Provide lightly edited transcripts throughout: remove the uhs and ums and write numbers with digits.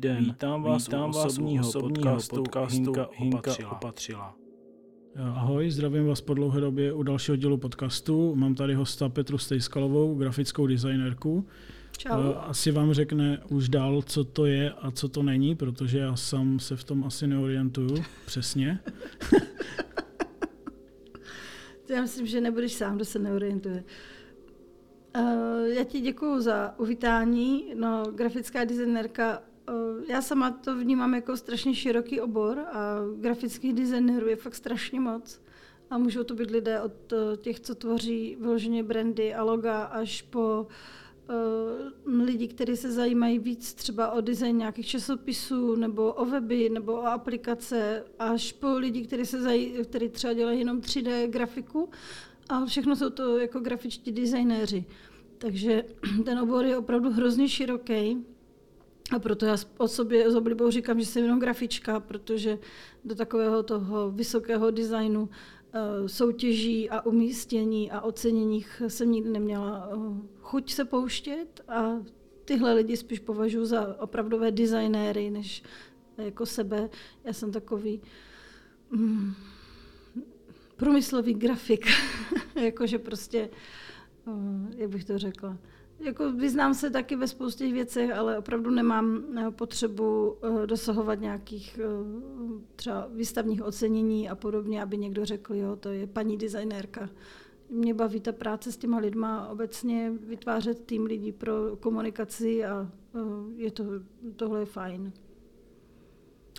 den. Vítám vás u osobního podcastu Hinka opatřila. Ahoj, zdravím vás po dlouhé době u dalšího dílu podcastu. Mám tady hosta Petru Stejskalovou, grafickou designérku. Čau. Asi vám řekne už dál, co to je a co to není, protože já sám se v tom asi neorientuju přesně. Já myslím, že nebudeš sám, kdo se neorientuje. Já ti děkuju za uvítání. No, grafická designérka, já sama to vnímám jako strašně široký obor a grafických designérů je fakt strašně moc. A můžou to být lidé od těch, co tvoří vyloženě brandy a loga, až po lidi, kteří se zajímají víc třeba o design nějakých časopisů, nebo o weby, nebo o aplikace, až po lidi, kteří třeba dělají jenom 3D grafiku. A všechno jsou to jako grafičtí designéři. Takže ten obor je opravdu hrozně široký. A proto já o sobě s oblibou říkám, že jsem jenom grafička, protože do takového toho vysokého designu soutěží a umístění a oceněních jsem nikdy neměla chuť se pouštět a tyhle lidi spíš považuji za opravdové designéry, než jako sebe. Já jsem takový průmyslový grafik, jakože prostě, jak bych to řekla. Jako vyznám se taky ve spoustě věcech, ale opravdu nemám potřebu dosahovat nějakých třeba výstavních ocenění a podobně, aby někdo řekl, jo, to je paní designérka. Mě baví ta práce s těma lidma, obecně vytvářet tým lidí pro komunikaci a tohle je fajn.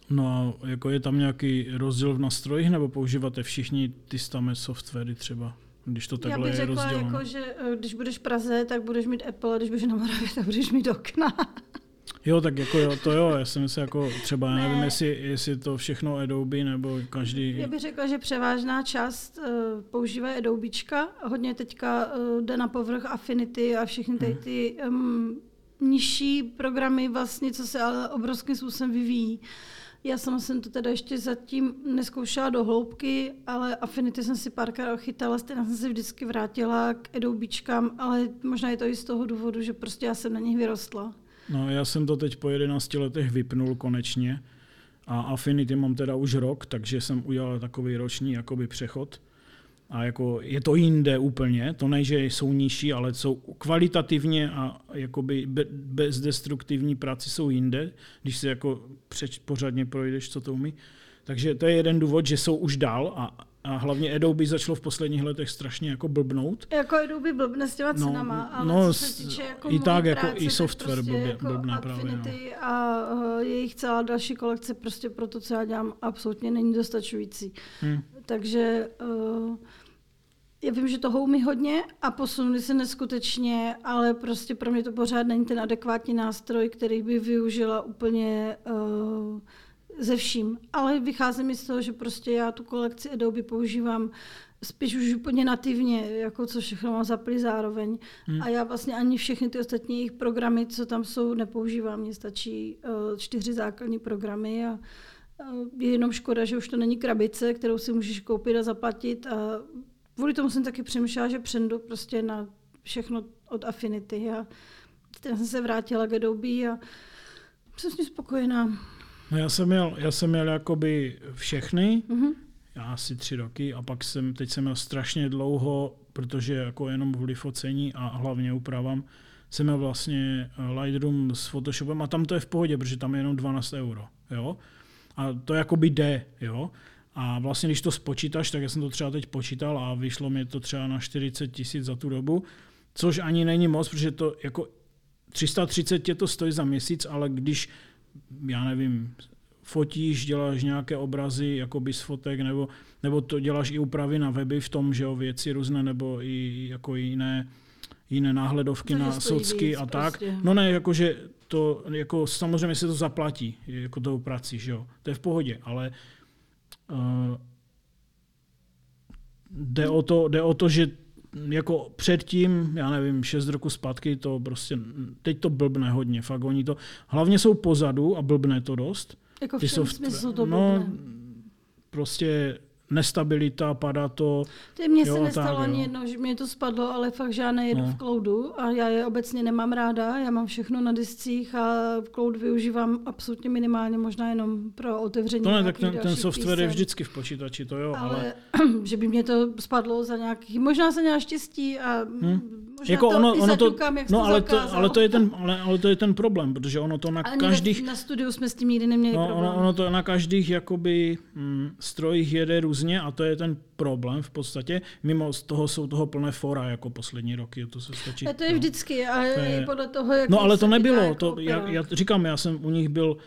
No a jako je tam nějaký rozdíl v nastrojích, nebo používáte všichni ty samé softwary třeba? Když to takhle je rozděleno. Já bych řekla, jako, že když budeš v Praze, tak budeš mít Apple, a když budeš na Moravě, tak budeš mít Okna. Jo, tak jako jo, to jo, já jsem si jako třeba ne. Nevím, jestli to všechno Adobe nebo každý... Já bych řekla, že převážná část používá Adobička, hodně teďka jde na povrch Affinity a všechny ty nižší programy vlastně, co se ale obrovským způsobem vyvíjí. Já sama jsem to teda ještě zatím neskoušela do hloubky, ale Affinity jsem si párkrát chytala, stejně jsem se vždycky vrátila k Adobičkám, ale možná je to i z toho důvodu, že prostě já jsem na nich vyrostla. No já jsem to teď po 11 letech vypnul konečně a Affinity mám teda už rok, takže jsem udělala takový roční jakoby přechod. A jako je to jinde úplně, to ne, že jsou nižší, ale jsou kvalitativně a jakoby bezdestruktivní práci jsou jinde, když se jako pořádně projdeš, co to umí. Takže to je jeden důvod, že jsou už dál a hlavně Adobe začalo v posledních letech strašně jako blbnout. Jako Adobe blbne s těma cenama, ale co se týče jako i tak práce, jako i software prostě blbne jako právě. Affinity a jejich celá další kolekce prostě pro to, co já dělám, absolutně není dostačující. Takže já vím, že toho umí hodně a posunuli se neskutečně, ale prostě pro mě to pořád není ten adekvátní nástroj, který by využila úplně ze vším. Ale vychází mi z toho, že prostě já tu kolekci Adobe používám spíš už úplně nativně, jako co všechno mám zapli zároveň. A já vlastně ani všechny ty ostatní jejich programy, co tam jsou, nepoužívám. Mně stačí 4 základní programy a je jenom škoda, že už to není krabice, kterou si můžeš koupit a zaplatit. A kvůli tomu jsem taky přemýšlela, že přendu prostě na všechno od Affinity. A teď jsem se vrátila k Adobe a jsem s ní spokojená. No já jsem měl jakoby všechny, asi 3 roky a pak teď jsem měl strašně dlouho, protože jako jenom vliv ocení a hlavně upravám, jsem měl vlastně Lightroom s Photoshopem a tam to je v pohodě, protože tam je jenom 12 euro, jo. A to jakoby jde, jo. A vlastně když to spočítáš, tak já jsem to třeba teď počítal a vyšlo mi to třeba na 40 000 za tu dobu, což ani není moc, protože to jako 330 tě to stojí za měsíc, ale když já nevím, fotíš, děláš nějaké obrazy jakoby z fotek, nebo to děláš i úpravy na weby v tom, že jo, věci různé, nebo i jako jiné náhledovky na socky a tak. Prostě. No ne, jakože to, jako samozřejmě se to zaplatí, jako tou prací, že jo, to je v pohodě, ale jde o to, že jako předtím, já nevím, 6 roků zpátky, to prostě, teď to blbne hodně, fakt oni to, hlavně jsou pozadu a blbne to dost. Jako v čem smyslu to blbne? No, prostě nestabilita, padá to. Mně se nestalo ani jedno, že mě to spadlo, ale fakt, že já nejedu v cloudu a já je obecně nemám ráda, já mám všechno na discích a cloud využívám absolutně minimálně, možná jenom pro otevření nějakých dalších písem. Ten software je vždycky v počítači, to jo. Ale že by mě to spadlo za nějaký, možná se nějak štěstí a možná jako to i zaťukám, jak no, ale to zakázal. Ale to je ten problém, protože ono to na každých... Na studiu jsme s tím nikdy neměli problém. Ono to na každých jakoby strojích jede různě a to je ten problém v podstatě. Mimo z toho jsou toho plné fora jako poslední roky, to se stačí. A to je vždycky, a je podle toho, jak... No ale to nebylo, to, já říkám, já jsem u nich byl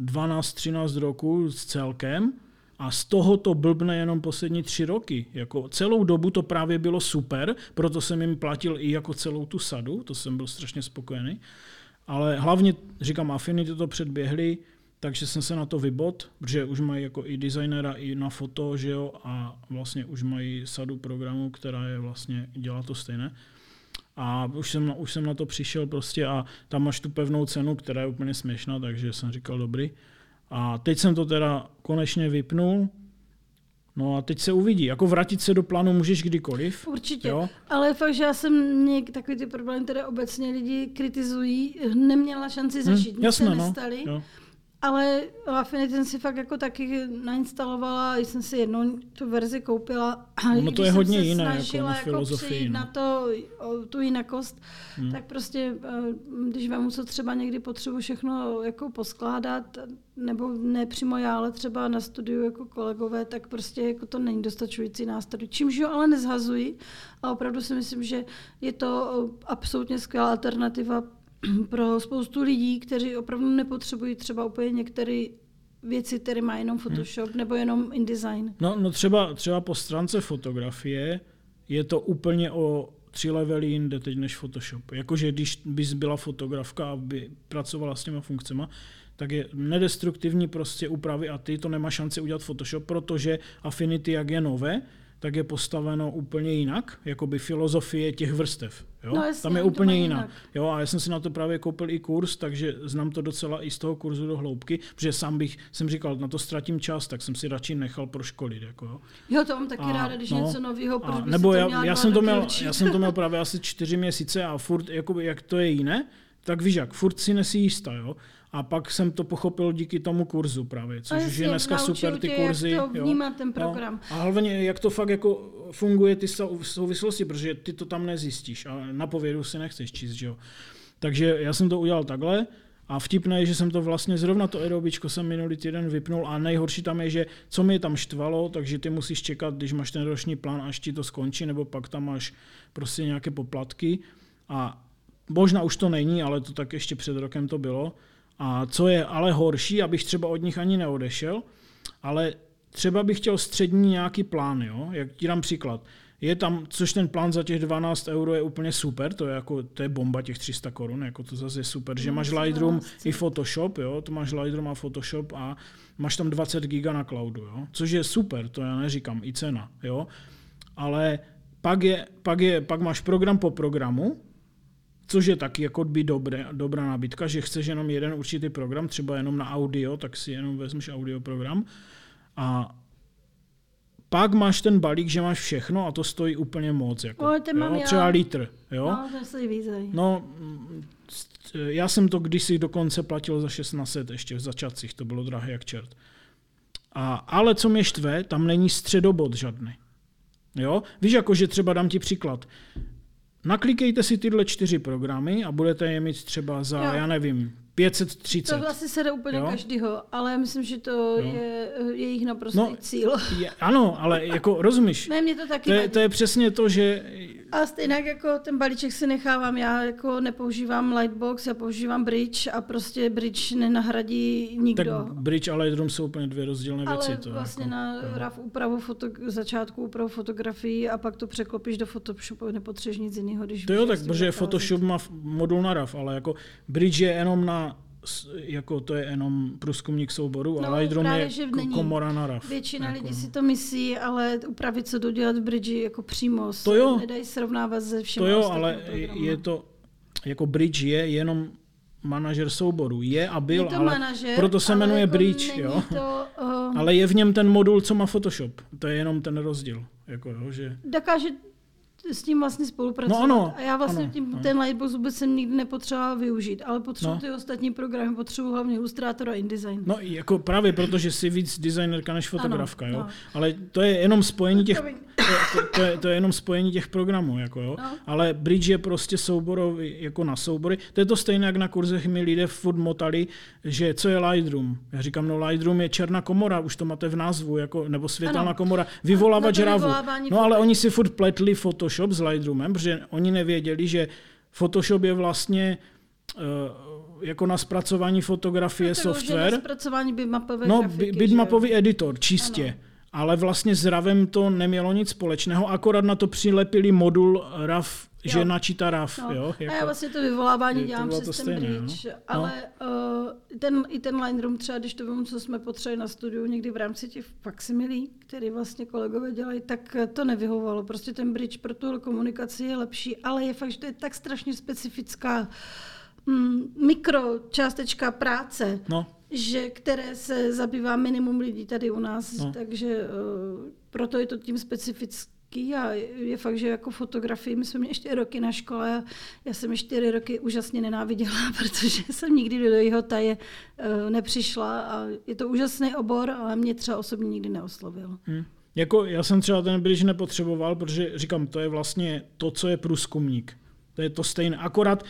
12-13 roků s celkem a z toho to blbne jenom poslední 3 roky. Jako celou dobu to právě bylo super, proto jsem jim platil i jako celou tu sadu, to jsem byl strašně spokojený. Ale hlavně, říkám, Affinity to předběhli, takže jsem se na to vybod, protože už mají jako i designera, i na foto, že jo, a vlastně už mají sadu programů, která je vlastně, dělá to stejné. A už jsem na to přišel prostě a tam máš tu pevnou cenu, která je úplně směšná, takže jsem říkal dobrý. A teď jsem to teda konečně vypnul. No a teď se uvidí. Jako vrátit se do plánu můžeš kdykoliv. Určitě, jo? Ale fakt, že já jsem takový ty problémy, které obecně lidi kritizují, neměla šanci zažít. Nic se nestaly. No. Ale Affinity jsem si fakt jako taky nainstalovala, jsem si jednou tu verzi koupila. No to je hodně jiné, snažila jako na filozofii. Jako na to, tu jinakost, tak prostě, když vám co třeba někdy potřebuji všechno jako poskládat, nebo ne přímo já, ale třeba na studiu jako kolegové, tak prostě jako to není dostačující nástroj. Čímž ho ale nezhazuji a opravdu si myslím, že je to absolutně skvělá alternativa pro spoustu lidí, kteří opravdu nepotřebují třeba úplně některé věci, které má jenom Photoshop nebo jenom InDesign. No třeba po stránce fotografie je to úplně o 3 levely jinde teď než Photoshop. Jakože když bys byla fotografka a by pracovala s těma funkcema, tak je nedestruktivní prostě úpravy a ty to nemá šanci udělat Photoshop, protože Affinity, jak je nové, tak je postaveno úplně jinak, jakoby filozofie těch vrstev. Jo? No, tam je úplně jiná. Jo, a já jsem si na to právě koupil i kurz, takže znám to docela i z toho kurzu do hloubky, protože jsem říkal, na to ztratím čas, tak jsem si radši nechal proškolit. Jako, jo, to mám taky ráda, když něco nového, proč by nebo si to měla já jsem to měl právě asi 4 měsíce a furt, jakoby, jak to je jiné, tak víš jak, furt si nesí jistá, jo. A pak jsem to pochopil díky tomu kurzu právě, což už je dneska super ty kurzy. Jak to vnímá ten program. A hlavně, jak to fakt jako funguje ty souvislosti, protože ty to tam nezjistíš a na pověru si nechceš číst, že jo. Takže já jsem to udělal takhle a vtipné je, že jsem to vlastně zrovna to Adobičko jsem minulý týden vypnul a nejhorší tam je, že co mě tam štvalo, takže ty musíš čekat, když máš ten roční plán, až ti to skončí, nebo pak tam máš prostě nějaké poplatky a možná už to není, ale to tak ještě před rokem to bylo. A co je ale horší, abych třeba od nich ani neodešel, ale třeba bych chtěl střední nějaký plán, jo? Jak ti dám příklad. Je tam, což ten plán za těch 12 euro je úplně super, to je bomba těch 300 korun, jako to zase je super, že máš Lightroom i Photoshop, jo? To máš Lightroom a Photoshop a máš tam 20 giga na cloudu, jo? Což je super, to já neříkám, i cena, jo? Ale pak máš program po programu, což je taky jako by dobrá nabídka, že chceš jenom jeden určitý program, třeba jenom na audio, tak si jenom vezmeš audio program. A pak máš ten balík, že máš všechno a to stojí úplně moc. Jako, jo? Třeba litr. Jo? Já jsem to kdysi dokonce platil za 1600 ještě v začátcích, to bylo drahé jak čert. Ale co mě štve, tam není středobod žádný. Jo? Víš, jakože třeba dám ti příklad. Naklikejte si tyhle 4 programy a budete je mít třeba za, já nevím, 530. To vlastně se jde úplně každýho, ale myslím, že to je jejich naprostý cíl. Ano, ale jako rozumíš. Ne, mě to taky vadí. To je přesně to, že... A stejně jako ten balíček si nechávám. Já jako nepoužívám Lightbox, já používám Bridge a prostě Bridge nenahradí nikdo. Tak Bridge a Lightroom jsou úplně 2 rozdílné věci. Ale to vlastně jako, na RAW začátku úpravu fotografií a pak to překlopíš do Photoshopu, nepotřebuješ nic jiného. To jo, tak protože Photoshop má modul na RAW, ale jako Bridge je jenom to je jenom průzkumník souboru, ale Lightroom je komora na RAW. Většina lidí si to myslí, ale upravit, co dodělat v Bridži jako přímo, nedají srovnávat se všemi ostatními programy. To jo, ale je to, jako Bridge je jenom manažer souboru. Je a byl, je to ale manažer, proto se jmenuje jako Bridge. Jo? To, ale je v něm ten modul, co má Photoshop. To je jenom ten rozdíl. Jako, že... Dokáže s tím vlastně spolupracovat. No, ano, a já vlastně ano, tím, ten Lightbox vůbec jsem nikdy nepotřebovala využít, ale potřebuji ty ostatní programy, potřebuji hlavně Illustrator a InDesign. No jako právě proto, že jsi víc designerka než fotografka. Ano, jo? No. Ale to je jenom spojení těch... To je jenom spojení těch programů, jako jo. No. Ale Bridge je prostě souborový, jako na soubory. To je to stejné, jak na kurzech mi lidé furt motali, že co je Lightroom. Já říkám, no Lightroom je černá komora, už to máte v názvu, jako, nebo světelná komora. Vyvolávat žravu. No ale oni si furt pletli Photoshop s Lightroomem, protože oni nevěděli, že Photoshop je vlastně... jako na zpracování fotografie software. Na zpracování bitmapové grafiky. No, bitmapový editor, čistě. Ano. Ale vlastně s RAWem to nemělo nic společného, akorát na to přilepili modul RAW, že načítá RAW. No. Jo? Jako, a já vlastně to vyvolávání dělám přes ten Bridge, ale ten Lightroom třeba, když to vím, co jsme potřebovali na studiu někdy v rámci těch faksimilí, který vlastně kolegové dělají, tak to nevyhovovalo. Prostě ten Bridge pro tu komunikaci je lepší, ale je fakt, že to je tak strašně specifická mikročástečka práce, že které se zabývá minimum lidí tady u nás, takže proto je to tím specifický a je fakt, že jako fotografii, my jsme měli 4 roky na škole a já jsem 4 roky úžasně nenáviděla, protože jsem nikdy do jeho taje nepřišla a je to úžasný obor, ale mě třeba osobně nikdy neoslovil. Jako já jsem třeba ten Bridge nepotřeboval, protože říkám, to je vlastně to, co je průzkumník. To je to stejné, akorát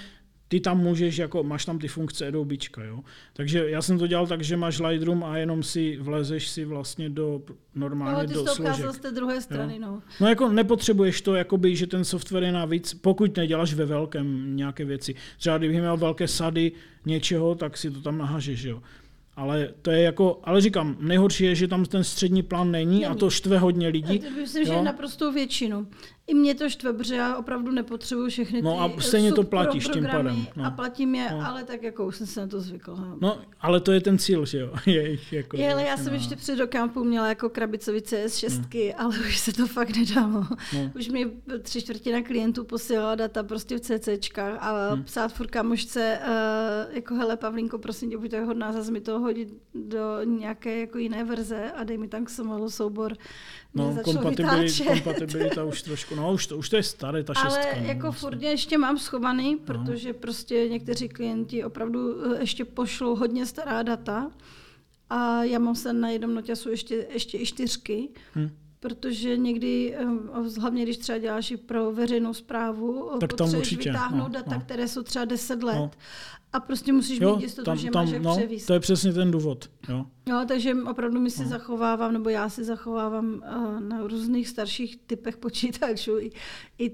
ty tam můžeš, jako máš tam ty funkce Adobička, jo. Takže já jsem to dělal tak, že máš Lightroom a jenom si vlezeš si vlastně do normálně do složek. No, ty jsi to z té druhé strany, no. No jako nepotřebuješ to, jakoby, že ten software je navíc, pokud neděláš ve velkém nějaké věci. Třeba kdybych měl velké sady něčeho, tak si to tam nahažeš, jo. Ale to je jako, ale říkám, nejhorší je, že tam ten střední plán není a to štve hodně lidí. Já myslím, že naprostou většinu. I mě to štve, protože já opravdu nepotřebuji všechny ty programy. No a stejně to platíš tím pádem. No. A platím je, ale tak jako už jsem se na to zvykla. No, ale to je ten cíl, že jo? Jako, já jsem ještě před rokem měla jako krabicový CS6, ale už se to fakt nedalo. No. Už mi 3/4 klientů posílala data prostě v CCčkách a psát furt kamošce, jako hele Pavlínko, prosím tě, buď tak hodná, zase mi toho hodit do nějaké jako jiné verze a dej mi tam k samou soubor. No, kompatibilita už trošku, no už to je staré, ta 6. Ale jako furt ještě mám schovaný, protože prostě někteří klienti opravdu ještě pošlou hodně stará data a já mám se na jednom noťasu ještě i 4, protože někdy, hlavně když třeba děláš i pro veřejnou správu, tak potřebuješ vytáhnout data, které jsou třeba 10 let. No. A prostě musíš mít jistotu, že máš jak převíst. To je přesně ten důvod. Jo, takže opravdu my si zachovávám, nebo já si zachovávám na různých starších typech počítačů i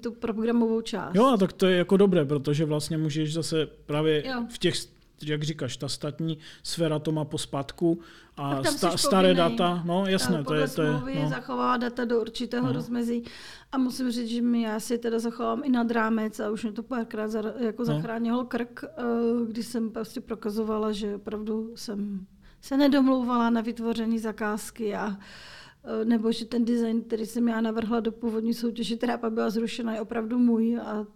tu programovou část. Jo, a tak to je jako dobré, protože vlastně můžeš zase právě v těch, jak říkáš, ta statní sféra to má pospátku a staré data, podle smlouvy zachovává data do určitého rozmezí a musím říct, že já si teda zachovám i nad rámec a už mě to párkrát zachránilo krk, když jsem prostě prokazovala, že opravdu jsem se nedomlouvala na vytvoření zakázky a nebo že ten design, který jsem já navrhla do původní soutěže, která pak byla zrušena, je opravdu můj a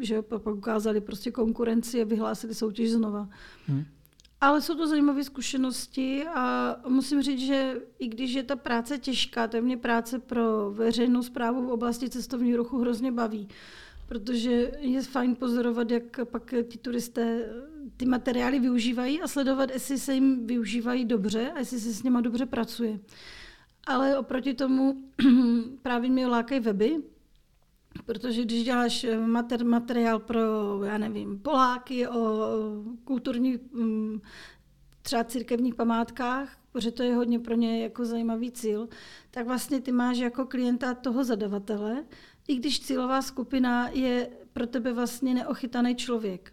že pak ukázali prostě konkurenci a vyhlásili soutěž znova. Ale jsou to zajímavé zkušenosti a musím říct, že i když je ta práce těžká, to je mě práce pro veřejnou správu v oblasti cestovního ruchu hrozně baví, protože je fajn pozorovat, jak pak ti turisté ty materiály využívají a sledovat, jestli se jim využívají dobře a jestli se s nima dobře pracuje. Ale oproti tomu právě mě lákají weby, protože když děláš materiál pro, já nevím, Poláky o kulturních třeba církevních památkách, protože to je hodně pro ně jako zajímavý cíl, tak vlastně ty máš jako klienta toho zadavatele, i když cílová skupina je pro tebe vlastně neochytaný člověk.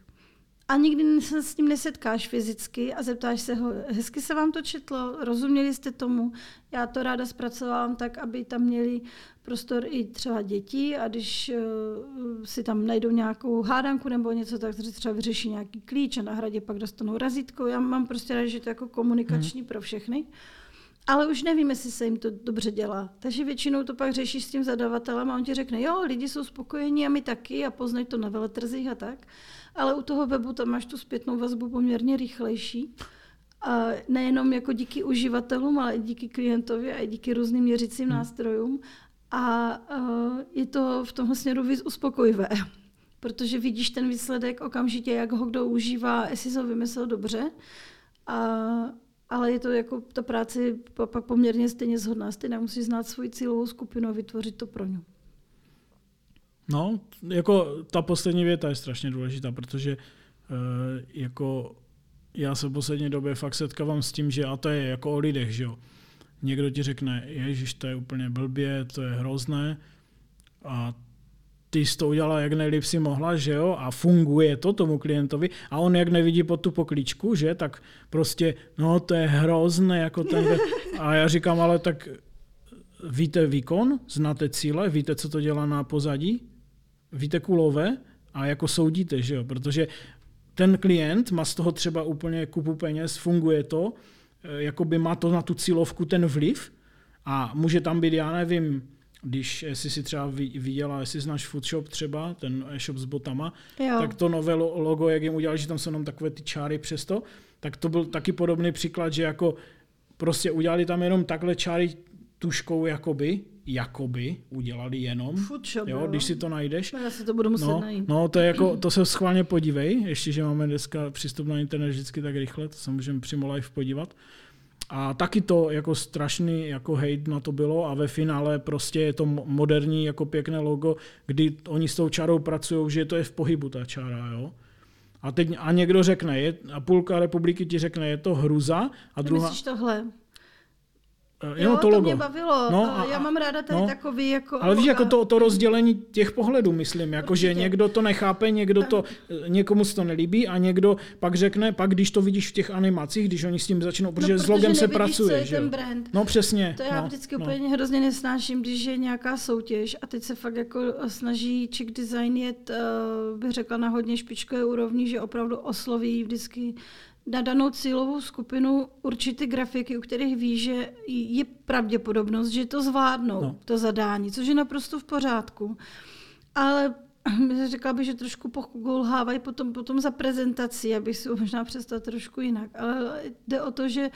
A nikdy se s ním nesetkáš fyzicky a zeptáš se ho, hezky se vám to četlo, rozuměli jste tomu, já to ráda zpracovávám tak, aby tam měli prostor i třeba děti a když si tam najdou nějakou hádanku nebo něco, tak třeba vyřeší nějaký klíč a na hradě pak dostanou razítko. Já mám prostě ráda, že to je jako komunikační pro všechny. ale už nevím, jestli se jim to dobře dělá. Takže většinou to pak řešíš s tím zadavatelem a on ti řekne, jo, lidi jsou spokojení a my taky a poznají to na veletrzích a tak. Ale u toho webu tam máš tu zpětnou vazbu poměrně rychlejší. A nejenom jako díky uživatelům, ale i díky klientovi a i díky různým měřicím nástrojům. A je to v tomhle směru víc uspokojivé, protože vidíš ten výsledek okamžitě, jak ho kdo užívá, jestli se ho vymyslel dobře. Ale je to jako ta práce pak poměrně stejně shodná. Stejně musíš znát svoji cílovou skupinu a vytvořit to pro ně. No, jako ta poslední věta je strašně důležitá, protože jako já se v poslední době fakt setkávám s tím, že a to je jako o lidech, že jo. Někdo ti řekne, ježiš, to je úplně blbě, to je hrozné a ty jsi to udělala, jak nejlíp si mohla, že jo, a funguje to tomu klientovi a on jak nevidí pod tu pokličku, že, tak prostě, no to je hrozné, jako tenhle. A já říkám, ale tak víte výkon, znáte cíle, víte, co to dělá na pozadí, víte kulové a jako soudíte, že jo, protože ten klient má z toho třeba úplně kupu peněz, funguje to, jakoby má to na tu cílovku ten vliv a může tam být, já nevím, když jsi si třeba viděla, jestli znáš Foodshop třeba, ten e-shop s botama, jo. Tak to nové logo, jak jim udělali, že tam jsou nám takové ty čáry přesto, tak to byl taky podobný příklad, že jako prostě udělali tam jenom takhle čáry tuškou jakoby udělali jenom, Foodshop, jo, když si to najdeš. Já si to budu muset najít. No, to je jako, to se schválně podívej, ještě, že máme dneska přístup na internet vždycky tak rychle, to se můžeme přímo live podívat. A taky to jako strašný jako hejt na to bylo a ve finále prostě je to moderní jako pěkné logo, kdy oni s tou čarou pracují, že to je v pohybu ta čára, jo. A teď a někdo řekne, a půlka republiky ti řekne, je to hruza a druhá. Myslíš tohle? Jo, to mě bavilo. No, já mám ráda tady takový jako... Ale víš, jako to rozdělení těch pohledů, myslím, jako, že někdo to nechápe, někomu se to nelíbí a někdo pak řekne, pak když to vidíš v těch animacích, když oni s tím začnou, protože s logem se pracuje. Protože nevidíš, co je ten brand. No přesně. To já vždycky úplně hrozně nesnáším, když je nějaká soutěž a teď se fakt jako snaží Czech Design jet, bych řekla, na hodně špičkové úrovni, že opravdu osloví vždycky na danou cílovou skupinu určité grafiky, u kterých ví, že je pravděpodobnost, že to zvládnou, to zadání, což je naprosto v pořádku. Ale řekla bych, že trošku pokulhávají potom za prezentaci, abych si možná představila trošku jinak. Ale jde o to, že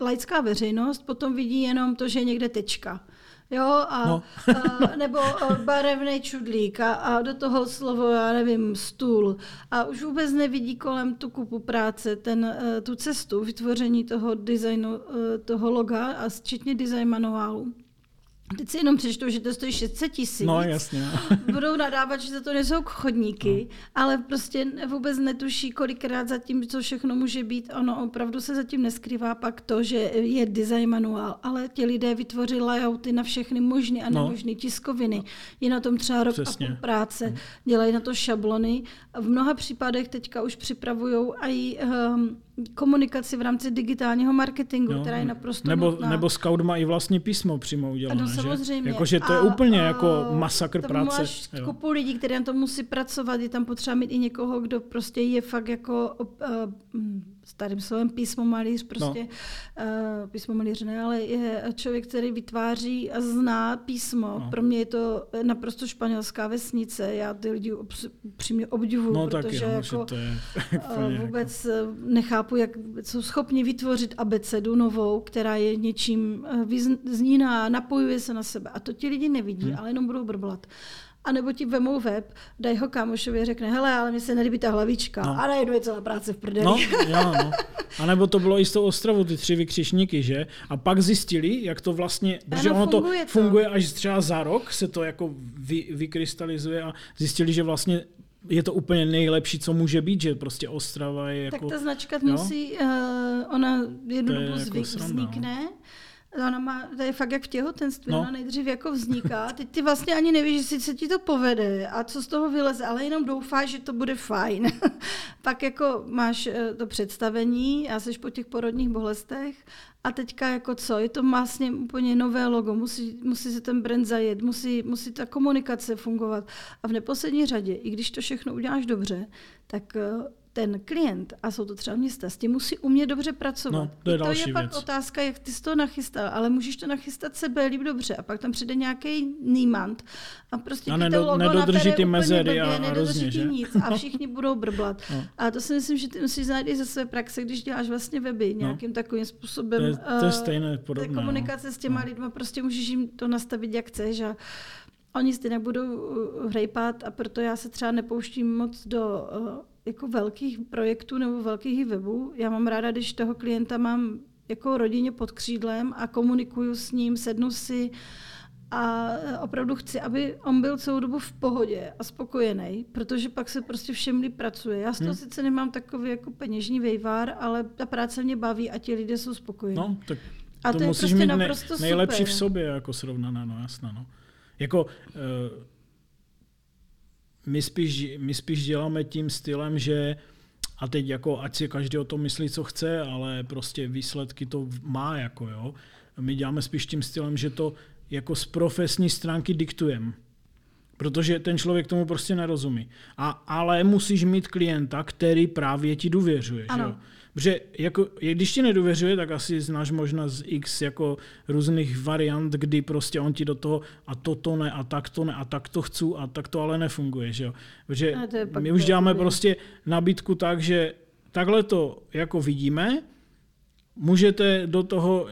laická veřejnost potom vidí jenom to, že je někde tečka. Jo, nebo barevný čudlík a do toho slovo, já nevím, stůl. A už vůbec nevidí kolem tu kupu práce, tu cestu vytvoření toho designu, toho loga a včetně design manuálu. Teď si jenom přečtou, že to stojí 600 000. No, jasně. Budou nadávat, že za to nejsou chodníky, ale prostě vůbec netuší, kolikrát za tím, co všechno může být. Ono opravdu se zatím neskrývá pak to, že je design manuál, ale ti lidé vytvoří layouty na všechny možné a nemožné tiskoviny. No. Je na tom třeba rok a půl práce, dělají na to šablony. V mnoha případech teďka už připravujou i komunikaci v rámci digitálního marketingu, která je naprosto nutná. Nebo Scout má i vlastní písmo přímo udělané. Samozřejmě. Jakože to je úplně jako masakr práce. Máš kupu lidí, kteří na to musí pracovat, je tam potřeba mít i někoho, kdo prostě je fakt jako starým slovem písmomalíř, prostě písmomalíř ne, ale je člověk, který vytváří a zná písmo. No. Pro mě je to naprosto španělská vesnice. Já ty lidi upřímně obdivuju, protože jako vůbec nechápu, jak jsou schopni vytvořit abecedu novou, která je něčím zníná, napojuje se na sebe. A to ti lidi nevidí, ale jenom budou brblat. A nebo ti vemou web, dají ho kámošovi a řekne, hele, ale mně se nelíbí ta hlavička. A najednou je celá práce v prdeli. A nebo to bylo i s tou Ostravou, ty 3 vykřičníky, že? A pak zjistili, jak to vlastně, protože ono funguje až třeba za rok, se to jako vykrystalizuje a zjistili, že vlastně je to úplně nejlepší, co může být, že prostě Ostrava je jako... Tak ta značka musí, ona jednu dobu vznikne. To je fakt jak v těhotenství, ona nejdřív jako vzniká, teď ty vlastně ani nevíš, že se ti to povede a co z toho vyleze, ale jenom doufáš, že to bude fajn. Pak jako máš to představení a jsi po těch porodních bolestech a teďka jako co, je to vlastně úplně nové logo, musí se ten brand zajet, musí ta komunikace fungovat a v neposlední řadě, i když to všechno uděláš dobře, tak ten klient, a jsou to třeba města, s tím musí umět dobře pracovat. No, to je další věc. Pak otázka, jak ty jsi to nachystal, ale můžeš to nachystat sebelíp dobře a pak tam přijde nějaký nímant a prostě ti to logo nedodrží ty mezery a nedodrží ti nic a všichni budou brblat. No. A to si myslím, že ty musíš znát i ze své praxe, když děláš vlastně weby nějakým takovým způsobem. To je stejné, podobné. Komunikace s těma lidma, prostě můžeš jim to nastavit, jak chceš a oni stejně budou hrejpat a proto já se třeba nepouštím moc do jako velkých projektů nebo velkých webů. Já mám ráda, když toho klienta mám jako rodině pod křídlem a komunikuju s ním, sednu si a opravdu chci, aby on byl celou dobu v pohodě a spokojený, protože pak se prostě všem líp pracuje. Já z toho sice nemám takový jako peněžní vejvár, ale ta práce mě baví a ti lidé jsou spokojení. No, tak a to je musíš prostě mít nejlepší super v sobě jako srovnaná, no jasná, no. Jako my spíš děláme tím stylem, že a teď jako ať si každý o tom myslí, co chce, ale prostě výsledky to má jako jo. My děláme spíš tím stylem, že to jako z profesní stránky diktujeme. Protože ten člověk tomu prostě nerozumí. Ale musíš mít klienta, který právě ti důvěřuje, že jo. Protože jako, když ti nedůvěřuje, tak asi znáš možná z x jako různých variant, kdy prostě on ti do toho a toto ne a tak to chci a tak to ale nefunguje. Že jo? Protože my už děláme prostě nabídku tak, že takhle to jako vidíme, můžete do toho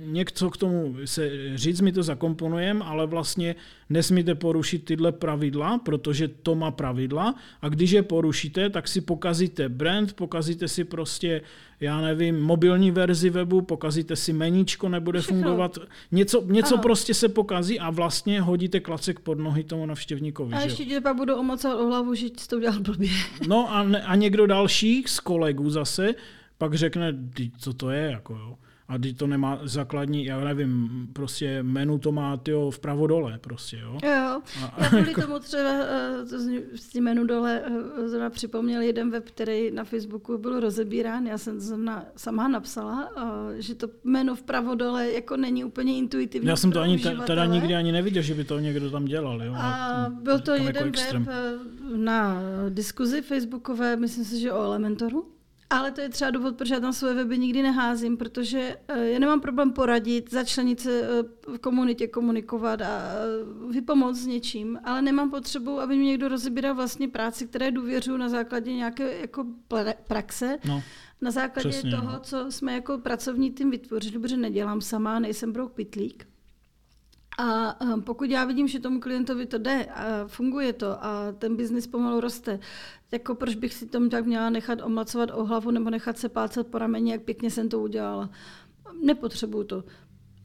něco k tomu se říct, my to zakomponujeme, ale vlastně nesmíte porušit tyhle pravidla, protože to má pravidla a když je porušíte, tak si pokazíte brand, pokazíte si prostě, já nevím, mobilní verzi webu, pokazíte si meníčko, nebude fungovat, něco prostě se pokazí a vlastně hodíte klacek pod nohy tomu navštěvníkovi. A ještě ti pak budu omocovat o hlavu, že jsi to udělal blbě. No a někdo další z kolegů zase pak řekne, co to je, jako jo. A když to nemá základní, já nevím, prostě menu to má vpravo dole, prostě, jo. Jo, já kvůli tomu třeba s tím menu dole zrovna připomněl jeden web, který na Facebooku byl rozebírán, já jsem sama napsala, že to menu vpravo dole jako není úplně intuitivní. Já jsem to ani teda nikdy ani neviděl, že by to někdo tam dělal, jo. A byl to jeden web na diskuzi facebookové, myslím si, že o Elementoru. Ale to je třeba důvod, protože já tam svoje weby nikdy neházím, protože já nemám problém poradit, začlenit se v komunitě, komunikovat a vypomoct s něčím, ale nemám potřebu, aby mi někdo rozebíral vlastně práci, které důvěřuji na základě nějaké jako praxe, na základě přesně, toho, co jsme jako pracovní tým vytvořili, protože nedělám sama, nejsem brouk pitlík. A pokud já vidím, že tomu klientovi to jde a funguje to a ten biznis pomalu roste, jako proč bych si tomu tak měla nechat omlacovat o hlavu nebo nechat se plácat po rameni, jak pěkně jsem to udělala. Nepotřebuju to.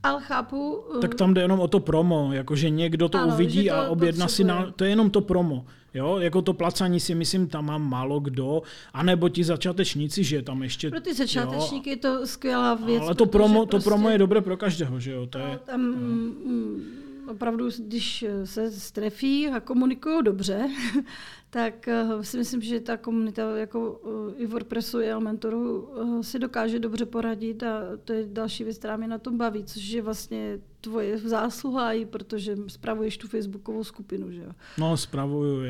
Ale chápu... Tak tam jde jenom o to promo, jakože někdo to uvidí to a objedná si na... To je jenom to promo. Jo, jako to placání si myslím, tam má málo kdo, anebo ti začátečníci, že tam ještě... Pro ty začátečníky je to skvělá věc. Ale to promo je dobré pro každého, že jo? To je, tam opravdu, když se strefí a komunikují dobře, tak si myslím, že ta komunita jako i WordPressu, i Elementoru si dokáže dobře poradit a to je další věc, která mě na tom baví, což je vlastně tvoje zásluha, i protože spravuješ tu facebookovou skupinu, že jo? No, spravuju.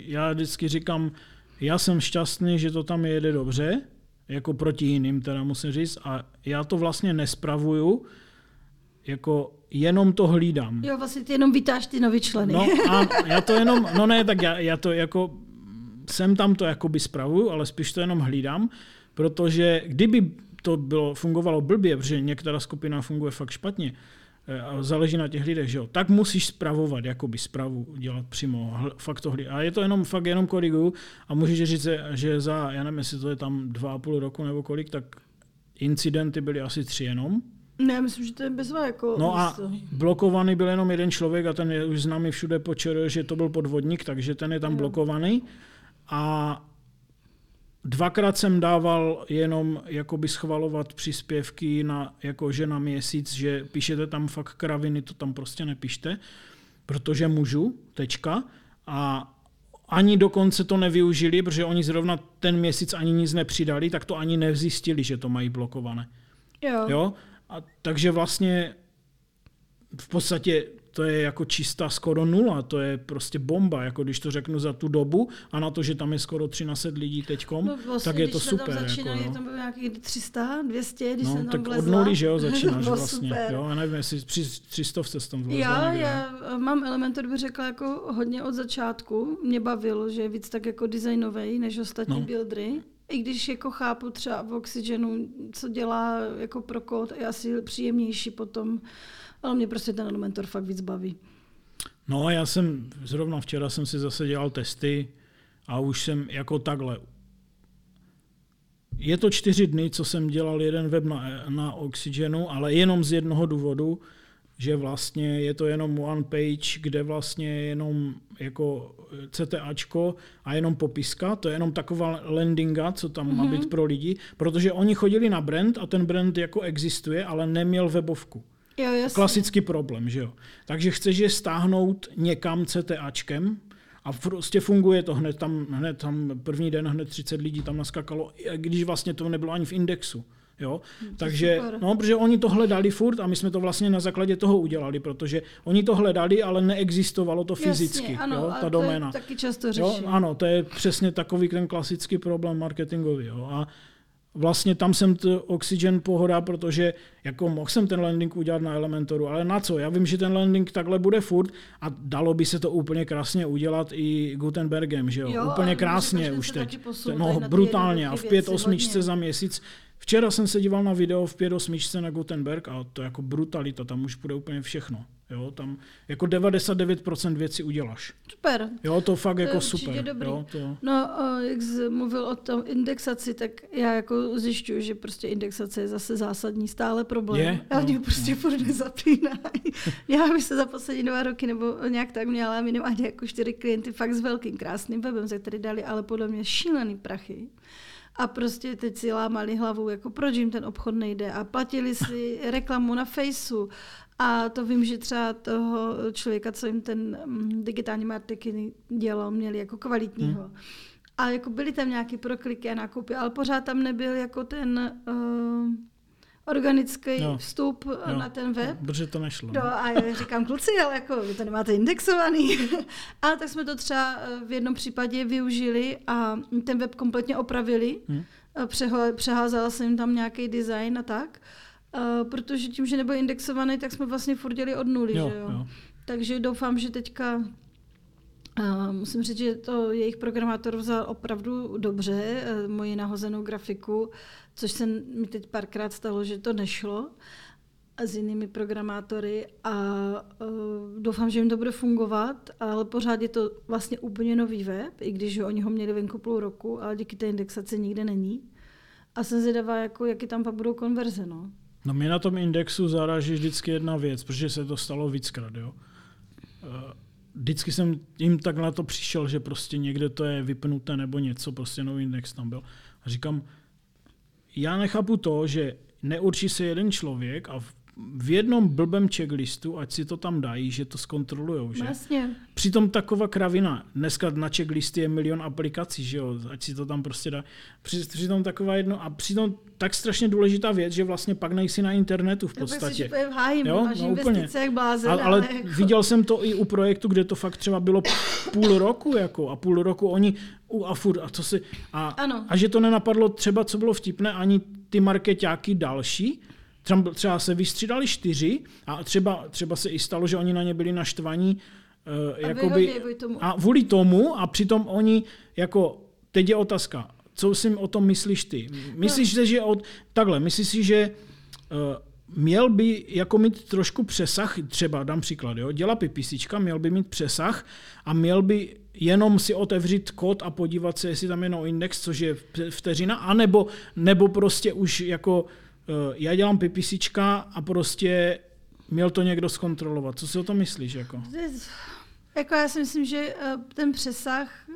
Já vždycky říkám, já jsem šťastný, že to tam jede dobře, jako proti jiným, teda musím říct, a já to vlastně nespravuju, jako jenom to hlídám. Jo, vlastně ty jenom vítáš ty nový členy. No a já to jenom, no ne, tak já to jako, sem tam to jakoby spravuju, ale spíš to jenom hlídám, protože kdyby to fungovalo blbě, protože některá skupina funguje fakt špatně, a záleží na těch lidech, že jo, tak musíš spravovat, jakoby spravu dělat přímo, fakt to hlídám. A je to jenom, fakt jenom koriguju a můžeš říct, že za, já nevím, jestli to je tam 2,5 roku nebo kolik, tak incidenty byly asi 3 jenom. Ne, myslím, že to je bezva jako... No a blokovaný byl jenom jeden člověk a ten je už známý všude po ČR, že to byl podvodník, takže ten je tam blokovaný. A 2krát jsem dával jenom jakoby schvalovat příspěvky na, jakože na měsíc, že píšete tam fakt kraviny, to tam prostě nepište, protože můžu, tečka. A ani dokonce to nevyužili, protože oni zrovna ten měsíc ani nic nepřidali, tak to ani nezjistili, že to mají blokované. Jo? A takže vlastně v podstatě to je jako čistá skoro nula, to je prostě bomba, jako když to řeknu za tu dobu a na to, že tam je skoro 1300 lidí teďkom, no vlastně, tak je to super. Tam začínali, jako, no. Tam bylo nějakých 300, 200, když no, jsem tam vlezla. No tak od nuly, že jo, začínáš vlastně. Jo, já nevím, jestli při 300 se tam vlezla. Já mám Elementor, bych řekla, jako hodně od začátku. Mě bavilo, že je víc tak jako designovej než ostatní buildery. I když jako chápu třeba v Oxygenu, co dělá jako pro kód, je asi příjemnější potom. Ale mě prostě ten Elementor fakt víc baví. No já jsem, zrovna včera jsem si zase dělal testy a už jsem jako takhle. Je to 4 dny, co jsem dělal jeden web na Oxygenu, ale jenom z jednoho důvodu, že vlastně je to jenom one page, kde vlastně jenom jako CTAčko a jenom popiska, to je jenom taková landinga, co tam má být pro lidi, protože oni chodili na brand a ten brand jako existuje, ale neměl webovku. Jo, klasický problém, že jo. Takže chceš je stáhnout někam CTAčkem a prostě funguje to hned tam první den hned 30 lidí tam naskakalo, když vlastně to nebylo ani v indexu. Jo? Takže, no, protože oni to hledali furt a my jsme to vlastně na základě toho udělali, protože oni to hledali, ale neexistovalo to fyzicky. Jasně, ano, jo, ta doména. To taky často řeší. Jo? Ano, to je přesně takový ten klasický problém marketingový. Jo? A vlastně tam jsem Oxygen pohoda, protože jako mohl jsem ten landing udělat na Elementoru, ale na co? Já vím, že ten landing takhle bude furt a dalo by se to úplně krásně udělat i Gutenbergem, že jo? Jo, úplně krásně už teď. No, brutálně a v 5.8 za měsíc. Včera jsem se díval na video v 5.8 na Gutenberg a to jako brutalita, tam už bude úplně všechno. Jo, tam jako 99% věcí uděláš. Super. Jo, to fakt to jako super. Dobrý. Jo, to... No, jak jsi mluvil o tom indexaci, tak já jako zjišťuju, že prostě indexace je zase zásadní stále problém. Já mě prostě furt nezapíná. Já bych se za poslední 2 roky nebo nějak tak měla minimálně jako 4 klienty fakt s velkým krásným webem, ze který dali ale podle mě šílený prachy. A prostě teď si lámali hlavou, jako proč jim ten obchod nejde. A platili si reklamu na Faceu. A to vím, že třeba toho člověka, co jim ten digitální marketing dělal, měli jako kvalitního. A jako byly tam nějaké prokliky a nákupy, ale pořád tam nebyl jako ten... organický vstup na ten web. Protože to nešlo. No, a já říkám, kluci, ale jako vy to nemáte indexovaný. Ale tak jsme to třeba v jednom případě využili a ten web kompletně opravili. Přeházela jsem jim tam nějaký design a tak. Protože tím, že nebyl indexovaný, tak jsme vlastně furt děli od nuly. Jo, že jo? Jo. Takže doufám, že teďka... musím říct, že to jejich programátor vzal opravdu dobře, moji nahozenou grafiku, což se mi teď párkrát stalo, že to nešlo s jinými programátory a doufám, že jim to bude fungovat, ale pořád je to vlastně úplně nový web, i když oni ho měli venku půl roku, ale díky té indexaci nikde není. A jsem zvědavá, jako, jaký tam pak budou konverze. No, mě na tom indexu zaráží vždycky jedna věc, protože se to stalo víckrát. Jo? Vždycky jsem jim tak na to přišel, že prostě někde to je vypnuté nebo něco, prostě nový index tam byl. A říkám, já nechápu to, že neurčí se jeden člověk a v jednom blbém checklistu, ať si to tam dají, že to zkontrolujou, že? Vlastně. Přitom taková kravina. Dneska na checklisty je 1 milion aplikací, že jo? Ať si to tam prostě dá. Přitom taková jedno a přitom tak strašně důležitá věc, že vlastně pak nejsi na internetu v podstatě. Jo, tak si hájím, jo? Máš investice jak blázen. Ale jako... viděl jsem to i u projektu, kde to fakt třeba bylo půl roku jako a půl roku oni a furt a co si a že to nenapadlo třeba, co bylo vtipné, ani ty markeťáky další. Třeba se vystřídali 4 a třeba se i stalo, že oni na ně byli naštvaní a vůli tomu a přitom oni, jako teď je otázka, co si o tom myslíš ty? Myslíš si, že měl by jako mít trošku přesah, třeba dám příklad, jo, dělá pipisička, měl by mít přesah a měl by jenom si otevřít kód a podívat se, jestli tam je no index, což je vteřina, anebo prostě už jako já dělám pipisička a prostě měl to někdo zkontrolovat. Co si o tom myslíš? Jako já si myslím, že ten přesah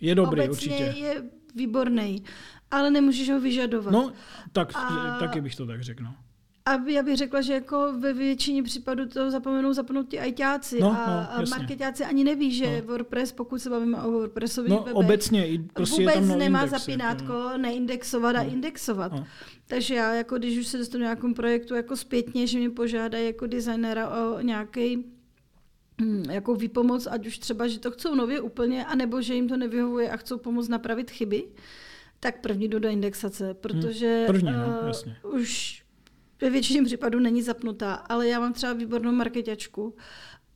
je dobrý, obecně určitě. Je výborný, ale nemůžeš ho vyžadovat. No, taky bych to tak řekl. A já bych řekla, že jako ve většině případů to zapomenou ti ajťáci a markeťáci ani neví, že WordPress, pokud se bavíme o WordPressových webech, obecně, prostě vůbec nemá zapínátko neindexovat a indexovat. Takže já, jako když už se dostanu nějakému projektu jako zpětně, že mě požádají jako designera o nějaký jako výpomoc, ať už třeba, že to chcou nově úplně, anebo že jim to nevyhovuje a chcou pomoct napravit chyby, tak první jdu do indexace, protože už ve většině případů není zapnutá, ale já mám třeba výbornou markeťačku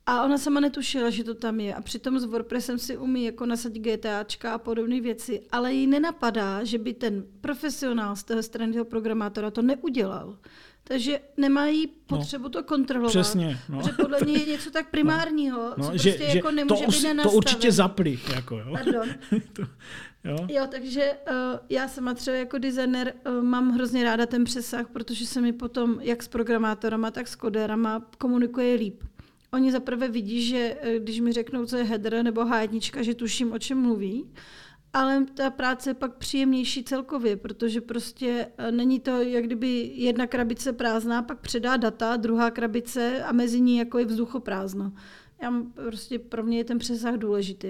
a ona sama netušila, že to tam je a přitom s WordPressem si umí jako nasadit GTAčka a podobné věci, ale jí nenapadá, že by ten profesionál z té strany toho programátora to neudělal. Takže nemají potřebu to kontrolovat. Přesně. No. Že podle něj je něco tak primárního, co prostě že jako nemůže být nenastaven. To určitě zapli. Jako, jo. Pardon. Jo, takže já sama třeba jako designer mám hrozně ráda ten přesah, protože se mi potom jak s programátorama, tak s kodérama komunikuje líp. Oni zaprvé vidí, že když mi řeknou, co je header nebo H1, že tuším, o čem mluví. Ale ta práce je pak příjemnější celkově, protože prostě není to, jak kdyby jedna krabice prázdná, pak předá data, druhá krabice a mezi ní jako je vzduchoprázdno. Prostě pro mě je ten přesah důležitý,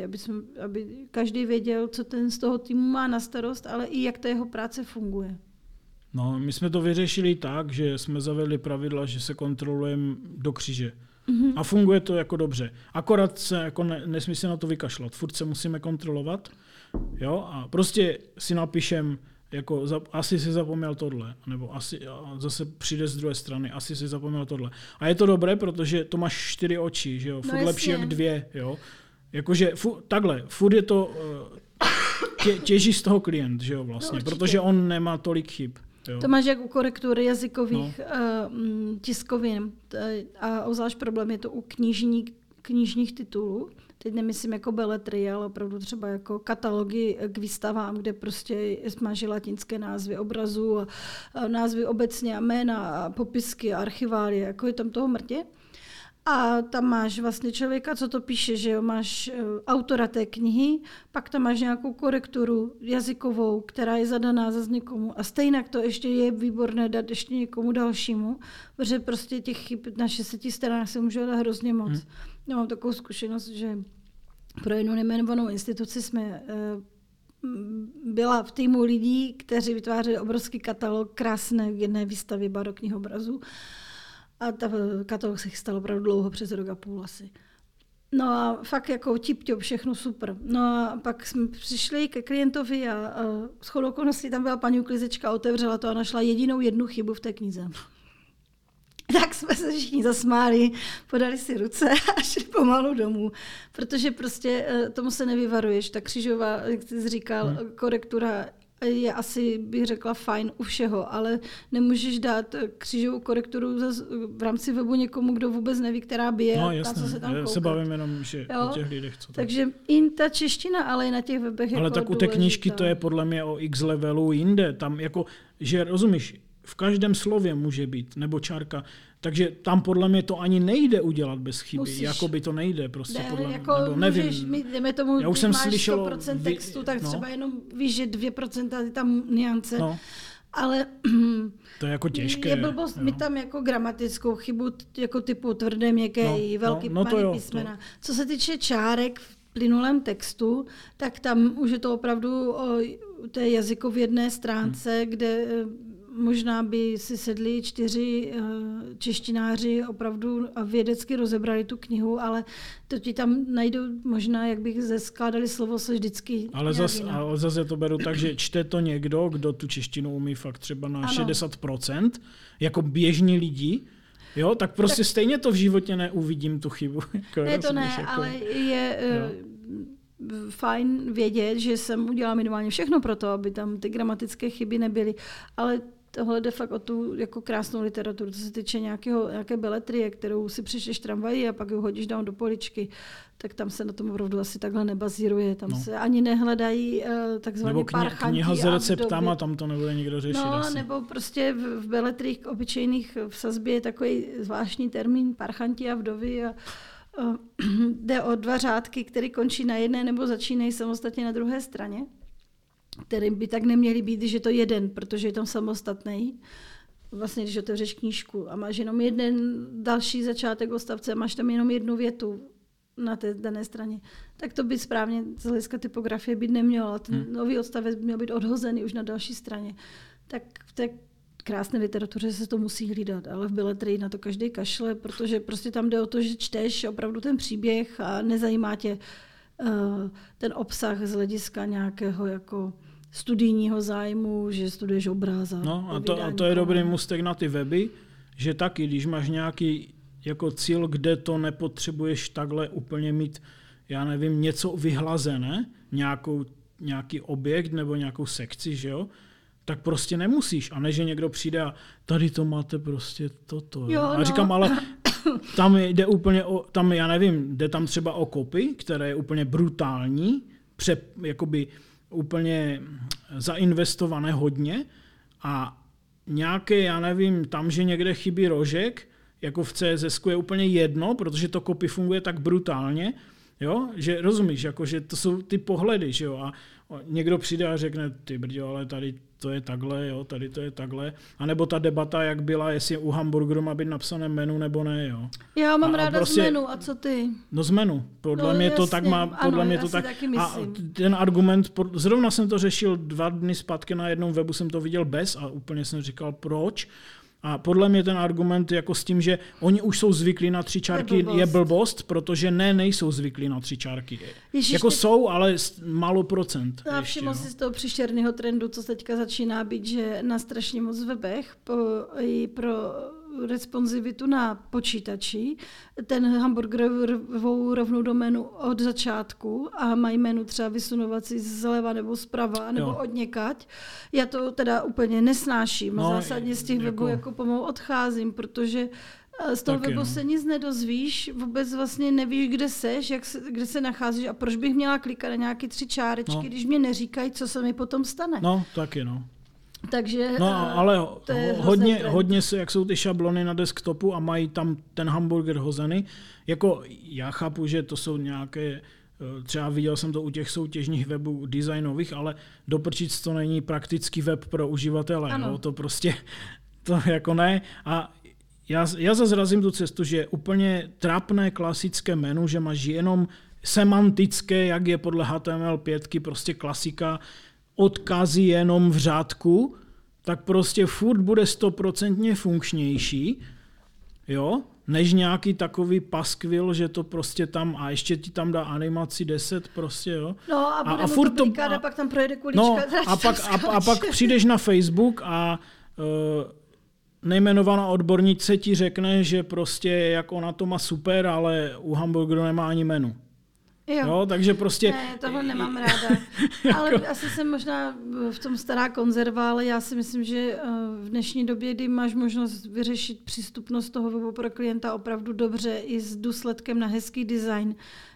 aby každý věděl, co ten z toho týmu má na starost, ale i jak ta jeho práce funguje. No, my jsme to vyřešili tak, že jsme zavedli pravidla, že se kontrolujeme do kříže. Mm-hmm. A funguje to jako dobře. Akorát se jako nesmí se na to vykašlat. Furt se musíme kontrolovat. Jo, a prostě si napíšem, jako asi si zapomněl tohle, nebo asi a zase přijde z druhé strany, asi si zapomněl tohle. A je to dobré, protože to máš 4 oči, že jo, furt lepší jak 2, jo. Jakože takhle, furt je to těží z toho klient, že jo, vlastně, protože on nemá tolik chyb. Jo. To máš jak u korektury jazykových tiskovin a ozvlášť problém je to u knižních titulů. Teď nemyslím jako beletry, ale opravdu třeba jako katalogy k výstavám, kde prostě máš latinské názvy obrazů, a názvy obecně a jména, a popisky, a archivály, jako je tam toho mrtě. A tam máš vlastně člověka, co to píše, že jo, máš autora té knihy, pak tam máš nějakou korekturu jazykovou, která je zadaná zase někomu. A stejnak to ještě je výborné dát ještě někomu dalšímu, protože prostě těch chyb na 600 stranách se může dát hrozně moc. Já mám takovou zkušenost, že pro jednu nejmenovanou instituci jsme byla v týmu lidí, kteří vytvářeli obrovský katalog krásné v jedné výstavě barokních obrazů. A ta katalog se chystala opravdu dlouho, přes rok a půl asi. No a fakt jako tip-top, všechno super. No a pak jsme přišli ke klientovi a shodou okolností tam byla paní uklizečka, otevřela to a našla jednu chybu v té knize. Tak jsme se všichni zasmáli, podali si ruce a šli pomalu domů, protože prostě tomu se nevyvaruješ. Ta křížová, jak jsi říkal, korektura je asi, bych řekla, fajn u všeho, ale nemůžeš dát křížovou korekturu v rámci webu někomu, kdo vůbec neví, která by je, no, jasné, na co se tam kouká. Se bavím jenom, že jo? O těch lidech. Co takže i ta čeština, ale i na těch webech ale jako tak u té knížky to je podle mě o x levelu jinde. Tam jako, že rozumíš, v každém slově může být, nebo čárka. Takže tam podle mě to ani nejde udělat bez chyby. Jakoby to nejde, prostě ne, podle mě. Jako nebo nevím. Můžeš, my jdeme tomu, já už když máš 100% textu, tak třeba jenom víš, že 2% je tam nuance. No. Ale to je jako těžké. Je blbost, my tam jako gramatickou chybu, jako typu tvrdé, měkké, velký malý písmena. Co se týče čárek v plynulém textu, tak tam už je to opravdu o té jazykovědné stránce, kde možná by si sedli 4 češtináři opravdu a vědecky rozebrali tu knihu, ale to ti tam najdou možná, jak bych skládali slovo se vždycky. Ale zase to beru tak, že čte to někdo, kdo tu češtinu umí fakt třeba na 60%, jako běžní lidi, jo, tak prostě tak stejně to v životě neuvidím tu chybu. Ne, to ne, jako, ale je fajn vědět, že jsem udělala minimálně všechno pro to, aby tam ty gramatické chyby nebyly, ale tohle jde fakt o tu jako krásnou literaturu, co se týče nějaké beletrie, kterou si přečteš tramvají a pak ji hodíš down do poličky, tak tam se na tom opravdu asi takhle nebazíruje. Tam se ani nehledají takzvaný parchanti. Nebo kniha s receptama, tam to nebude nikdo řešit. No, asi. Nebo prostě v beletrích obyčejných v sazbě je takový zvláštní termín parchanti a vdovy a jde o 2 řádky, které končí na jedné nebo začínají samostatně na druhé straně, které by tak neměly být, že to jeden, protože je tam samostatný. Vlastně, když otevřeš knížku a máš jenom jeden další začátek odstavce a máš tam jenom jednu větu na té dané straně, tak to by správně z hlediska typografie být nemělo. Ten nový odstavec by měl být odhozený už na další straně. Tak v té krásné literatuře se to musí hlídat, ale v biletrii na to každý kašle, protože prostě tam jde o to, že čteš opravdu ten příběh a nezajímá tě ten obsah z hlediska nějakého jako studijního zájmu, že studuješ obráz. No a to je dobrý mustek na ty weby, že taky, když máš nějaký jako cíl, kde to nepotřebuješ takhle úplně mít, já nevím, něco vyhlazené, nějaký objekt nebo nějakou sekci, že jo? Tak prostě nemusíš. A ne, že někdo přijde a tady to máte prostě toto. Jo, a říkám, ale tam jde úplně jde tam třeba o copy, které je úplně brutální, jakoby úplně zainvestované hodně a nějaké, tam, že někde chybí rožek, jako v CSS je úplně jedno, protože to copy funguje tak brutálně, jo? Že rozumíš, jako, že to jsou ty pohledy, že jo? A někdo přijde a řekne, ty brďo, ale tady to je takhle, jo? Tady to je takhle. A nebo ta debata, jak byla, jestli u hamburgeru má být napsané menu nebo ne. Jo? Já mám ráda prostě, z menu, a co ty? No z menu, podle mě jasně. To tak má. A ten argument, zrovna jsem to řešil 2 dny zpátky na jednom webu, jsem to viděl bez a úplně jsem říkal, proč. A podle mě ten argument jako s tím, že oni už jsou zvyklí na 3 čárky, je blbost, protože nejsou zvyklí na 3 čárky. Ježiš, jako jsou, ale málo procent. A všiml si z toho příšerného trendu, co teďka začíná být, že na strašně moc webech pro responsivitu na počítači ten hamburgerovou rovnou doménu od začátku a mají menu třeba vysunovací zleva nebo zprava nebo odněkať. Já to teda úplně nesnáším. Zásadně z těch webů jako pomalu odcházím, protože z toho webu se nic nedozvíš, vůbec vlastně nevíš, kde seš, kde se nacházíš a proč bych měla klikat na nějaké 3 čárečky, když mě neříkají, co se mi potom stane. Takže, ale hodně se, jak jsou ty šablony na desktopu a mají tam ten hamburger hozený. Jako já chápu, že to jsou nějaké, třeba viděl jsem to u těch soutěžních webů designových, ale doprčic to není praktický web pro uživatele. No, to prostě, to jako ne. A já zase razím tu cestu, že úplně trápné klasické menu, že máš jenom semantické, jak je podle HTML5, prostě klasika, odkazy jenom v řádku, tak prostě furt bude 100% funkčnější, jo, než nějaký takový paskvil, že to prostě tam, a ještě ti tam dá animaci 10 prostě, jo. No a bude mu to blikáda, pak tam projede kulička. A pak přijdeš na Facebook a nejmenovaná odbornice ti řekne, že prostě jak ona to má super, ale u hamburgeru nemá ani menu. Jo, takže prostě... Ne, tohle nemám ráda. Ale asi jsem možná v tom stará konzerva, ale já si myslím, že v dnešní době, kdy máš možnost vyřešit přístupnost toho webu pro klienta opravdu dobře i s důsledkem na hezký design,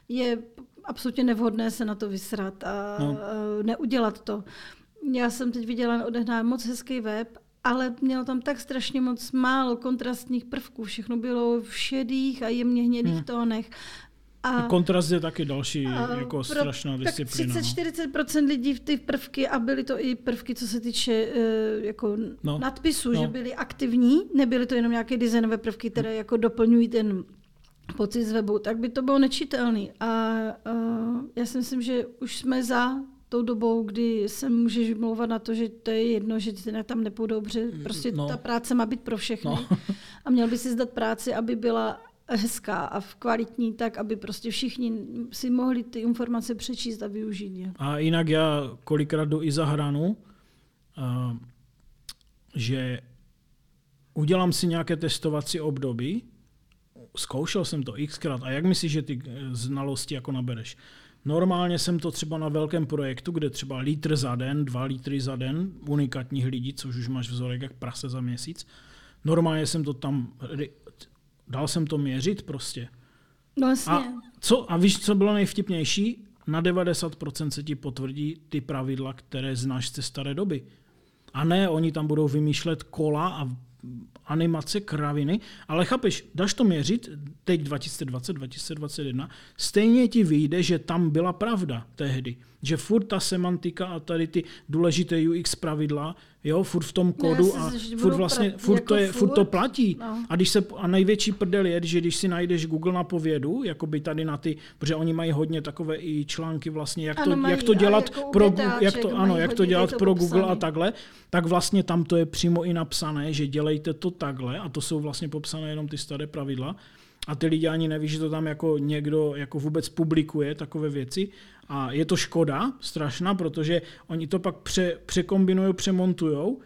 je absolutně nevhodné se na to vysrat a neudělat to. Já jsem teď viděla odehnán moc hezký web, ale mělo tam tak strašně moc málo kontrastních prvků. Všechno bylo v šedých a jemně hnědých tónech. A kontrast je taky další jako strašná disciplína. Tak 30-40% lidí v ty prvky a byly to i prvky, co se týče jako nadpisů, že byly aktivní, nebyly to jenom nějaké designové prvky, které jako doplňují ten pocit z webu, tak by to bylo nečitelný. A já si myslím, že už jsme za tou dobou, kdy se můžeš mluvat na to, že to je jedno, že ty tam nepůjdou dobře, prostě ta práce má být pro všechny. A měl by si zdat práci, aby byla hezká a kvalitní, tak aby prostě všichni si mohli ty informace přečíst a využít je. A jinak já kolikrát jdu i za hranu, že udělám si nějaké testovací období, zkoušel jsem to xkrát, a jak myslíš, že ty znalosti jako nabereš? Normálně jsem to třeba na velkém projektu, kde třeba 1 litr za den, 2 litry za den, unikátních lidí, což už máš vzorek jak prase za měsíc, normálně jsem to tam... Dal jsem to měřit prostě. Vlastně. A víš, co bylo nejvtipnější? Na 90% se ti potvrdí ty pravidla, které znáš ze staré doby. A ne, oni tam budou vymýšlet kola a animace kraviny, ale chápeš, dáš to měřit, teď 2020, 2021, stejně ti vyjde, že tam byla pravda tehdy, že furt ta semantika a tady ty důležité UX pravidla, jo, furt v tom kódu no, a furt vlastně, furt to platí. No. A, a největší prdel je, že když si najdeš Google na povědu, jakoby tady na ty, protože oni mají hodně takové i články vlastně, jak to dělat pro Google a takhle, tak vlastně tam to je přímo i napsané, že dělejte to takhle a to jsou vlastně popsané jenom ty staré pravidla. A ty lidi ani neví, že to tam jako někdo jako vůbec publikuje takové věci. A je to škoda strašná, protože oni to pak překombinují, přemontují.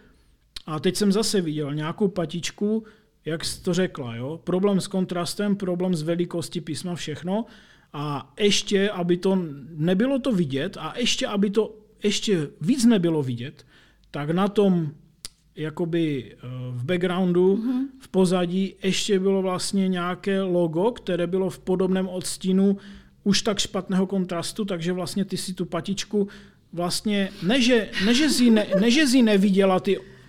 A teď jsem zase viděl nějakou patičku, jak jsi to řekla. Jo? Problém s kontrastem, problém s velikostí písma, všechno. A ještě, aby to nebylo to vidět a ještě, aby to ještě víc nebylo vidět, tak na tom jakoby v backgroundu, v pozadí, ještě bylo vlastně nějaké logo, které bylo v podobném odstínu už tak špatného kontrastu, takže vlastně ty si tu patičku vlastně, ne, že jsi neviděla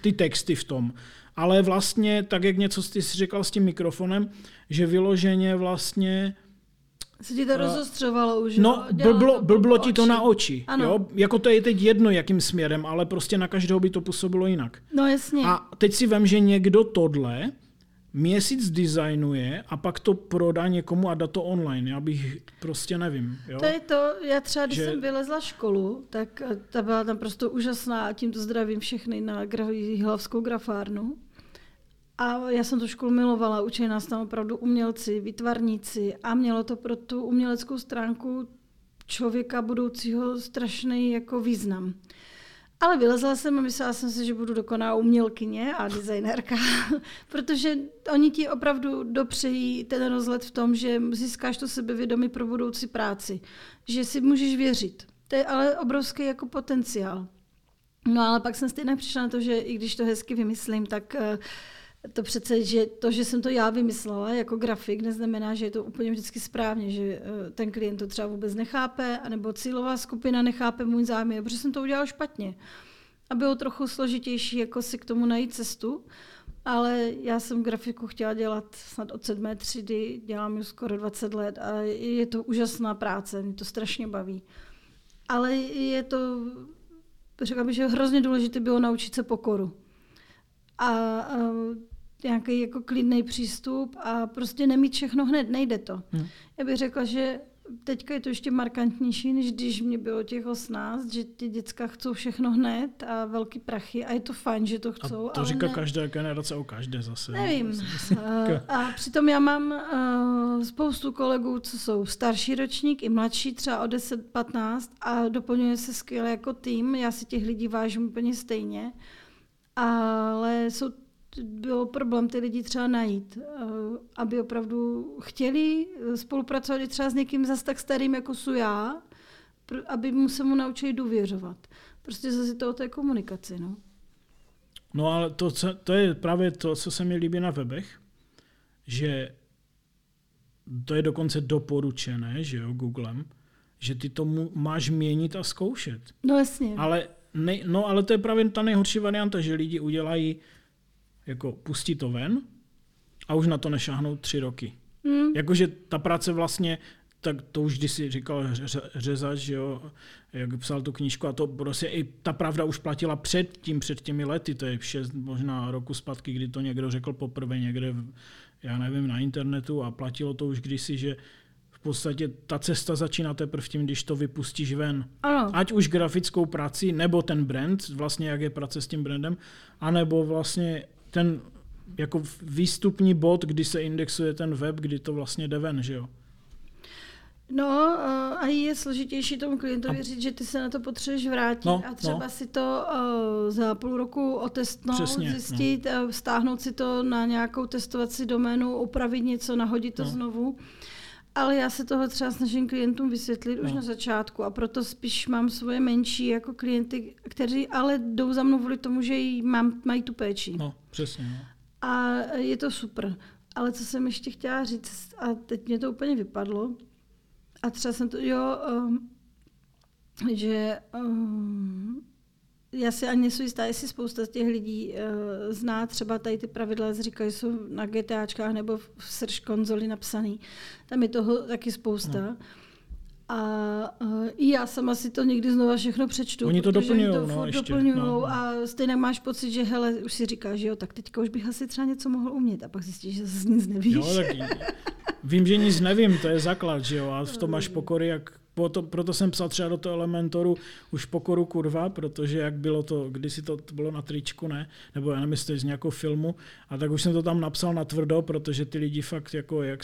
ty texty v tom, ale vlastně, tak jak něco ty jsi říkal s tím mikrofonem, že vyloženě vlastně se ti to rozostřovalo už. No, blblo ti to na oči. Jo? Jako to je teď jedno, jakým směrem, ale prostě na každého by to působilo jinak. No jasně. A teď si vem, že někdo tohle měsíc designuje a pak to prodá někomu a dá to online. Já bych prostě nevím. Jo? To je to. Já třeba, když jsem vylezla školu, tak ta byla tam prostě úžasná a tímto zdravím všechny na Jihlavskou grafárnu. A já jsem tu školu milovala, učili nás tam opravdu umělci, výtvarníci a mělo to pro tu uměleckou stránku člověka budoucího strašný jako význam. Ale vylezla jsem a myslela jsem si, že budu dokonalá umělkyně a designérka, protože oni ti opravdu dopřejí ten rozhled v tom, že získáš to sebevědomí pro budoucí práci, že si můžeš věřit. To je ale obrovský jako potenciál. No ale pak jsem stejně přišla na to, že i když to hezky vymyslím, tak to přece, že to, že jsem to já vymyslela jako grafik, neznamená, že je to úplně vždycky správně, že ten klient to třeba vůbec nechápe, anebo cílová skupina nechápe můj záměr, protože jsem to udělala špatně. A bylo trochu složitější jako si k tomu najít cestu, ale já jsem grafiku chtěla dělat snad od 7. třídy, dělám ji skoro 20 let a je to úžasná práce, mě to strašně baví. Ale je to, řekla bych, že hrozně důležité bylo naučit se pokoru. A nějaký jako klidný přístup a prostě nemít všechno hned, nejde to. Já bych řekla, že teďka je to ještě markantnější, než když mě bylo těch 18, že ty děcka chcou všechno hned a velký prachy a je to fajn, že to chcou. A to ale říká ne, každá generace o každé zase. Nevím. A přitom já mám spoustu kolegů, co jsou starší ročník i mladší, třeba o 10-15 a doplňuje se skvěle jako tým, já si těch lidí vážím úplně stejně. Ale byl problém ty lidi třeba najít, aby opravdu chtěli spolupracovat třeba s někým zas tak starým, jako jsou já, aby mu se mu naučili důvěřovat. Prostě zase to o té komunikaci. No, no ale to je právě to, co se mi líbí na webech, že to je dokonce doporučené, že jo, Googlem, že ty tomu máš měnit a zkoušet. No jasně. Ale to je právě ta nejhorší varianta, že lidi udělají, jako pustí to ven a už na to nešáhnou 3 roky. Jakože ta práce vlastně, tak to už když si říkal Řezač, že jo, jak psal tu knížku a to prostě i ta pravda už platila před těmi lety, to je 6 možná roku zpátky, kdy to někdo řekl poprvé někde, já nevím, na internetu a platilo to už kdysi, že v podstatě ta cesta začíná teprve tím, když to vypustíš ven. Ano. Ať už grafickou práci, nebo ten brand, vlastně jak je práce s tím brandem, anebo vlastně ten jako výstupní bod, kdy se indexuje ten web, kdy to vlastně jde ven, že jo? No a je složitější tomu klientovi říct, že ty se na to potřebuješ vrátit si to za půl roku otestnout, přesně, zjistit, stáhnout si to na nějakou testovací doménu, upravit něco, nahodit to znovu. Ale já se toho třeba snažím klientům vysvětlit už na začátku a proto spíš mám svoje menší jako klienty, kteří ale jdou za mnou kvůli tomu, že mají tu péči. No, přesně. No. A je to super. Ale co jsem ještě chtěla říct, a teď mě to úplně vypadlo, a třeba jsem to, že já si ani nejsem jistá, jestli spousta z těch lidí zná třeba tady ty pravidla, říkají, jsou na GTAčkách nebo v Search Console napsaný. Tam je toho taky spousta. Hmm. A i já sama si to někdy znova všechno přečtu. Oni to doplňujou. A stejně máš pocit, že hele, už si říkáš, že jo, tak teďka už bych asi třeba něco mohl umět. A pak zjistíš, že zase nic nevíš. Jo, tak vím, že nic nevím, to je základ, že jo. A v tom máš pokory, jak proto jsem psal třeba do toho Elementoru už pokoru kurva, protože jak bylo to, kdysi to bylo na tričku, ne? Nebo já nemyslím, z nějakou filmu. A tak už jsem to tam napsal natvrdo, protože ty lidi fakt, jako, jak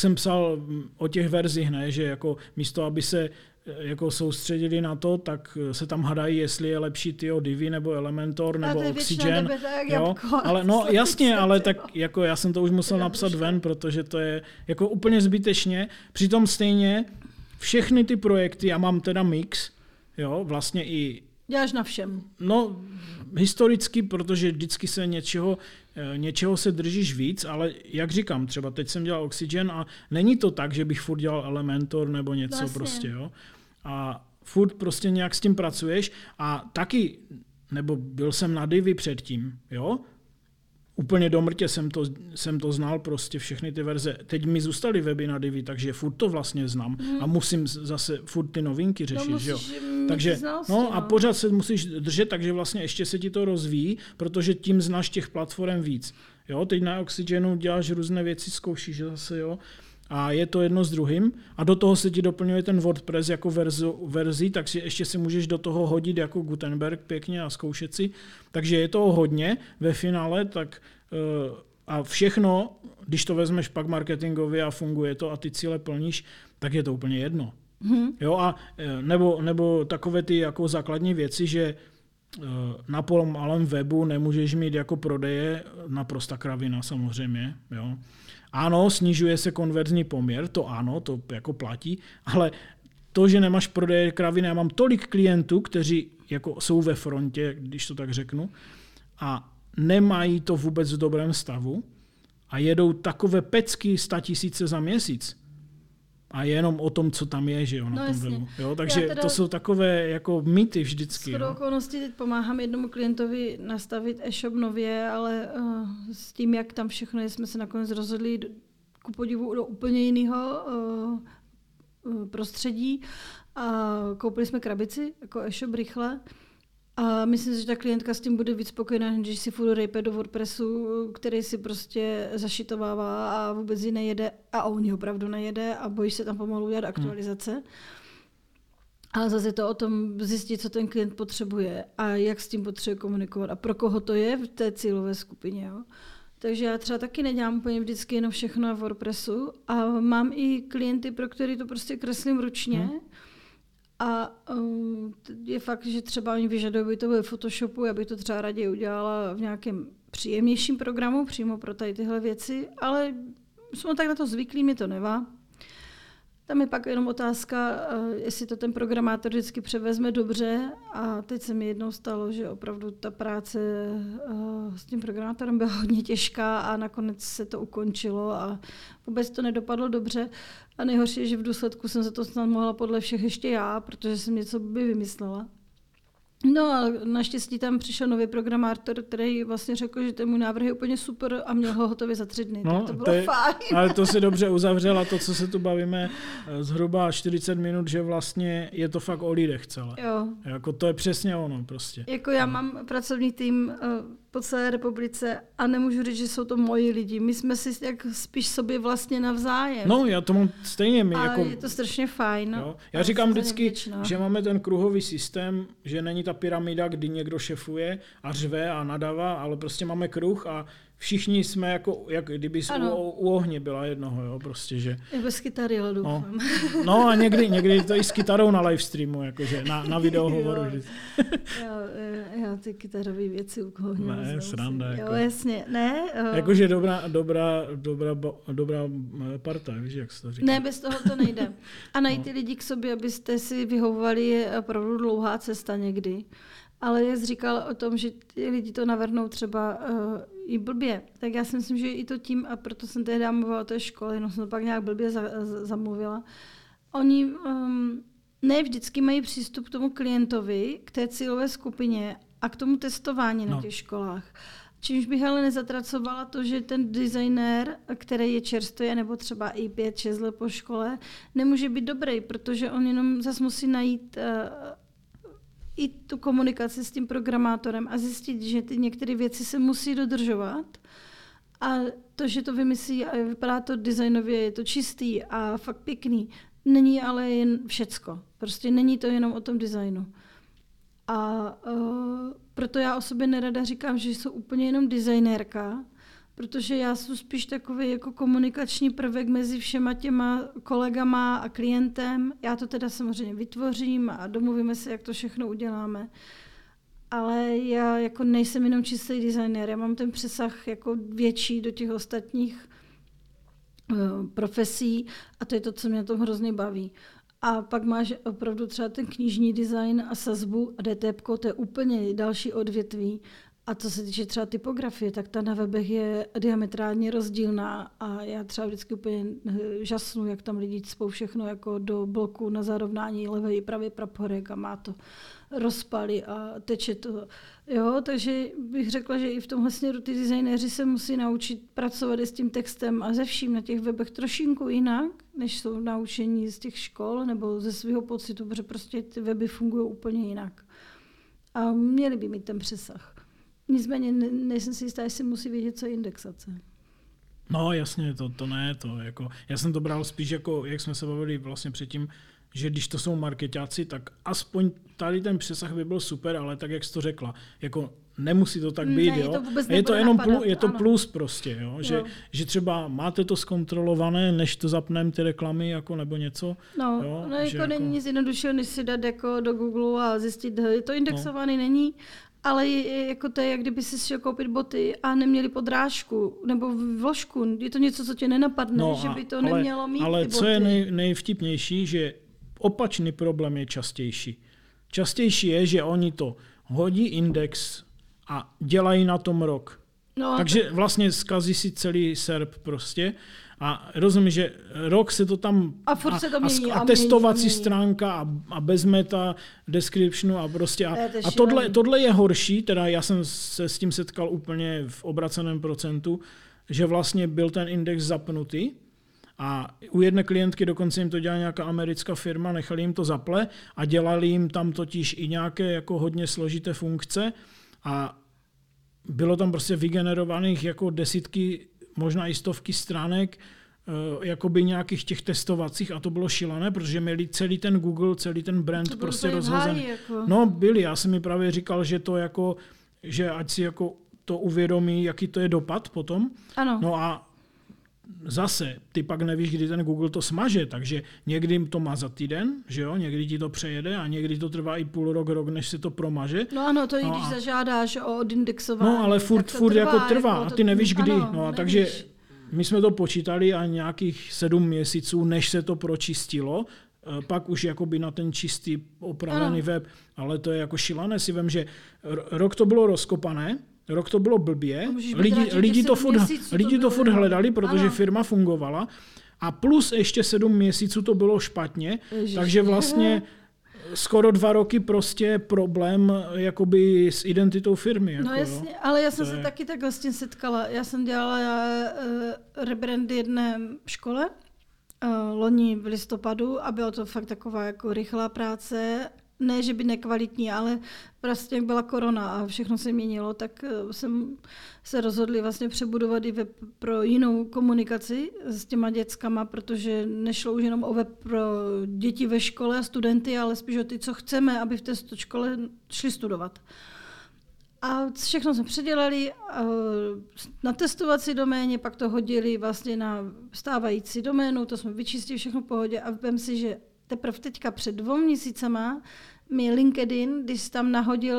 jsem psal o těch verzích, ne? Že jako místo, aby se jako soustředili na to, tak se tam hadají, jestli je lepší tyjo Divi nebo Elementor nebo Oxygen. Ale no jasně, ale tak jako já jsem to už musel napsat ven, protože to je jako úplně zbytečně. Přitom stejně všechny ty projekty, já mám teda mix, jo, vlastně i... Děláš na všem. No, historicky, protože vždycky se něčeho se držíš víc, ale jak říkám, třeba teď jsem dělal Oxygen a není to tak, že bych furt dělal Elementor nebo něco vlastně. Prostě, jo. A furt prostě nějak s tím pracuješ a taky, nebo byl jsem na Divi předtím, jo. Úplně do mrtě jsem to znal, prostě všechny ty verze. Teď mi zůstaly weby na Divi, takže furt to vlastně znám a musím zase furt ty novinky řešit. Že jo? Takže, no a pořád se musíš držet, takže vlastně ještě se ti to rozvíjí, protože tím znáš těch platform víc. Jo? Teď na Oxygenu děláš různé věci, zkoušíš zase, jo? A je to jedno s druhým. A do toho se ti doplňuje ten WordPress jako verzi, tak si ještě si můžeš do toho hodit jako Gutenberg pěkně a zkoušet si. Takže je toho hodně ve finále. Tak, a všechno, když to vezmeš pak marketingově a funguje to a ty cíle plníš, tak je to úplně jedno. Jo, a nebo takové ty jako základní věci, že na polmalém webu nemůžeš mít jako prodeje, naprosta kravina samozřejmě, jo. Ano, snižuje se konverzní poměr, to ano, to jako platí, ale to, že nemáš prodeje kraviny, já mám tolik klientů, kteří jako jsou ve frontě, když to tak řeknu, a nemají to vůbec v dobrém stavu a jedou takové pecky 100 000 za měsíc. A jenom o tom, co tam je, že jo, na tom webu. Jo, takže to jsou takové jako mýty vždycky. Shodou okolností teď pomáhám jednomu klientovi nastavit e-shop nově, ale s tím, jak tam všechno je, jsme se nakonec rozhodli ku podivu do úplně jiného prostředí. A koupili jsme krabici, jako e-shop rychle. A myslím si, že ta klientka s tím bude víc spokojená, když si furt rejpe do WordPressu, který si prostě zašitovává a vůbec ji nejede, a on opravdu nejede a bojí se tam pomalu udělat aktualizace. Ale zase je to o tom zjistit, co ten klient potřebuje a jak s tím potřebuje komunikovat a pro koho to je v té cílové skupině. Jo. Takže já třeba taky nedělám úplně vždycky jenom všechno na WordPressu a mám i klienty, pro který to prostě kreslím ručně. A je fakt, že třeba oni vyžadují, aby to bylo v Photoshopu, já bych to třeba raději udělala v nějakém příjemnějším programu, přímo pro tady tyhle věci, ale jsme tak na to zvyklí, mě to nevá. Tam je pak jenom otázka, jestli to ten programátor vždycky převezme dobře a teď se mi jednou stalo, že opravdu ta práce s tím programátorem byla hodně těžká a nakonec se to ukončilo a vůbec to nedopadlo dobře a nejhorší je, že v důsledku jsem za to snad mohla podle všech ještě já, protože jsem něco by vymyslela. No a naštěstí tam přišel nový programátor, který vlastně řekl, že ten můj návrh je úplně super a měl ho hotově za 3 dny, no, tak to bylo fajn. Ale to si dobře uzavřela to, co se tu bavíme zhruba 40 minut, že vlastně je to fakt o lidech celé. Jo. Jako to je přesně ono prostě. Jako já mám pracovní tým po celé republice a nemůžu říct, že jsou to moji lidi. My jsme si jak spíš sobě vlastně navzájem. No, já to mám stejně. My, ale jako, je to strašně fajn. Jo. Já říkám vždycky, že máme ten kruhový systém, že není ta pyramida, kdy někdo šefuje a řve a nadává, ale prostě máme kruh a všichni jsme jako, jak kdyby u ohně byla jednoho, jo, prostě, že... Je bez kytary, ale doufám. No a někdy to i s kytarou na livestreamu, jakože na videohovoru. Já ty kytarové věci u koho ne, sranda. Jako, jo, jasně, ne. Jakože dobrá parta, víš, jak se to říká. Ne, bez toho to nejde. A najít ty lidi k sobě, abyste si vyhovovali, je opravdu dlouhá cesta někdy. Ale jak jsi říkal o tom, že lidi to navrhnou třeba i blbě, tak já si myslím, že i to tím, a proto jsem tehdy mluvila o té škole, jenom jsem to pak nějak blbě zamluvila. Oni ne vždycky mají přístup k tomu klientovi, k té cílové skupině a k tomu testování na těch školách. Čímž bych ale nezatracovala to, že ten designér, který je čerstvý, nebo třeba i 5-6 let po škole, nemůže být dobrý, protože on jenom zase musí najít i tu komunikaci s tím programátorem a zjistit, že ty některé věci se musí dodržovat. A to, že to vymyslí a vypadá to designově, je to čistý a fakt pěkný, není ale jen všecko. Prostě není to jenom o tom designu. A proto já o sobě nerada říkám, že jsem úplně jenom designérka, protože já jsem spíš takový jako komunikační prvek mezi všema těma kolegama a klientem. Já to teda samozřejmě vytvořím a domluvíme se, jak to všechno uděláme. Ale já jako nejsem jenom čistý designér, já mám ten přesah jako větší do těch ostatních profesí a to je to, co mě to hrozně baví. A pak máš opravdu třeba ten knižní design a sazbu a DTPko, to je úplně další odvětví. A co se týče třeba typografie, tak ta na webech je diametrálně rozdílná a já třeba vždycky úplně žasnu, jak tam lidi cpou všechno jako do bloku na zarovnání levej i pravý praporek a má to rozpaly a teče to. Jo, takže bych řekla, že i v tomhle směru ty designéři se musí naučit pracovat s tím textem a ze vším na těch webech trošinku jinak, než jsou naučení z těch škol nebo ze svého pocitu, protože prostě ty weby fungují úplně jinak. A měli by mít ten přesah. Nicméně nejsem si jistá, jestli musí vědět, co je indexace. No jasně, to ne. Já jsem to bral spíš, jako, jak jsme se bavili vlastně předtím, že když to jsou marketáci, tak aspoň tady ten přesah by byl super, ale tak, jak jsi to řekla, jako nemusí to tak být. Ne, jo? Je to plus prostě, jo? Že třeba máte to zkontrolované, než to zapneme ty reklamy jako, nebo něco. No, jo? No jako není nic jednoduššího, než si dát jako do Google a zjistit, je to indexovaný, není. Ale je, jako to je, jak kdyby si šel koupit boty a neměli podrážku nebo vložku. Je to něco, co tě nenapadne, že by to nemělo mít. Ale co je nejvtipnější, že opačný problém je častější. Častější je, že oni to hodí index a dělají na tom rok. Takže vlastně zkazí si celý SERP prostě. A rozumím, že rok se to tam a testovací stránka a bez meta descriptionu a prostě a tohle je horší, teda já jsem se s tím setkal úplně v obraceném procentu, že vlastně byl ten index zapnutý a u jedné klientky dokonce jim to dělala nějaká americká firma, nechali jim to zaple a dělali jim tam totiž i nějaké jako hodně složité funkce a bylo tam prostě vygenerovaných jako desítky možná i stovky stránek jakoby nějakých těch testovacích a to bylo šilané, protože měli celý ten Google, celý ten brand prostě rozhozený. Jako. No byli, já jsem mi právě říkal, že to jako, že ať si jako to uvědomí, jaký to je dopad potom. Ano. No a zase, ty pak nevíš, kdy ten Google to smaže, takže někdy to má za týden, že jo, někdy ti to přejede a někdy to trvá i půl rok, než se to promaže. No ano, to i když zažádáš o odindexování. No ale furt trvá, jako trvá a ty nevíš kdy. Ano, no, takže my jsme to počítali a nějakých 7 měsíců, než se to pročistilo, pak už jakoby na ten čistý opravený web, ale to je jako šilané, si vem, že rok to bylo rozkopané, rok to bylo blbě, lidi to furt hledali, protože firma fungovala a plus ještě 7 měsíců to bylo špatně, takže vlastně skoro 2 roky prostě problém jakoby s identitou firmy. No jako, jasně, ale já jsem se taky tak vlastně setkala. Já jsem dělala rebrand jedné škole loni v listopadu a bylo to fakt taková jako rychlá práce. Ne, že by nekvalitní, ale prostě jak byla korona a všechno se měnilo, tak jsem se rozhodli vlastně přebudovat i web pro jinou komunikaci s těma dětskama, protože nešlo už jenom o web pro děti ve škole a studenty, ale spíš o ty, co chceme, aby v té škole šli studovat. A všechno jsme předělali na testovací doméně, pak to hodili vlastně na stávající doménu, to jsme vyčistili, všechno v pohodě a vem si, že teprve teďka před 2 měsícema mi LinkedIn, když tam nahodil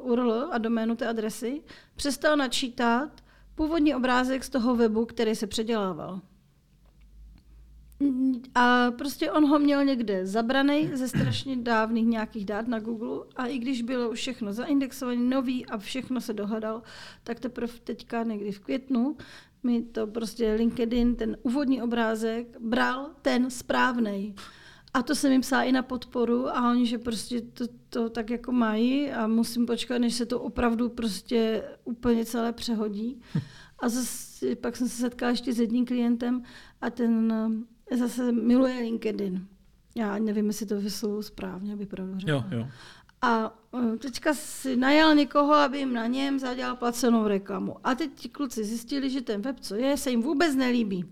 URL a doménu té adresy, přestal načítat původní obrázek z toho webu, který se předělával. A prostě on ho měl někde zabranej ze strašně dávných nějakých dát na Google a i když bylo už všechno zaindexované, nový a všechno se dohledalo, tak teprve teďka někdy v květnu mi to prostě LinkedIn, ten úvodní obrázek, bral ten správnej. A to jsem jim psala i na podporu a oni, že prostě to tak jako mají a musím počkat, než se to opravdu prostě úplně celé přehodí. A zase, pak jsem se setkala ještě s jedním klientem a ten zase miluje LinkedIn. Já nevím, jestli to vyslovuju správně, aby pravdu řekla. Jo. A teďka si najal někoho, aby jim na něm zadělal placenou reklamu. A teď ti kluci zjistili, že ten web, co je, se jim vůbec nelíbí.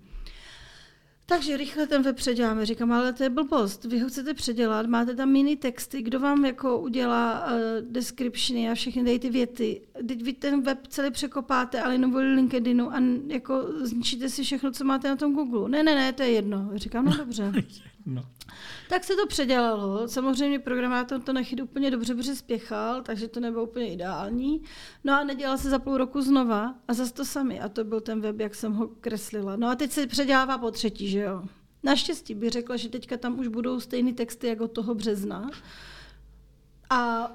Takže rychle ten web předěláme. Říkám, ale to je blbost. Vy ho chcete předělat, máte tam mini texty, kdo vám jako udělá descriptiony a všechny dají ty věty. Teď vy ten web celý překopáte, ale jenom voli LinkedInu a jako zničíte si všechno, co máte na tom Google. Ne, to je jedno. Říkám, no dobře. No. Tak se to předělalo. Samozřejmě programátor to nechytil úplně dobře, protože spěchal, takže to nebylo úplně ideální. No a nedělal se za půl roku znova a zas to sami. A to byl ten web, jak jsem ho kreslila. No a teď se předělává po třetí, že jo. Naštěstí bych řekla, že teďka tam už budou stejný texty jako toho března. A,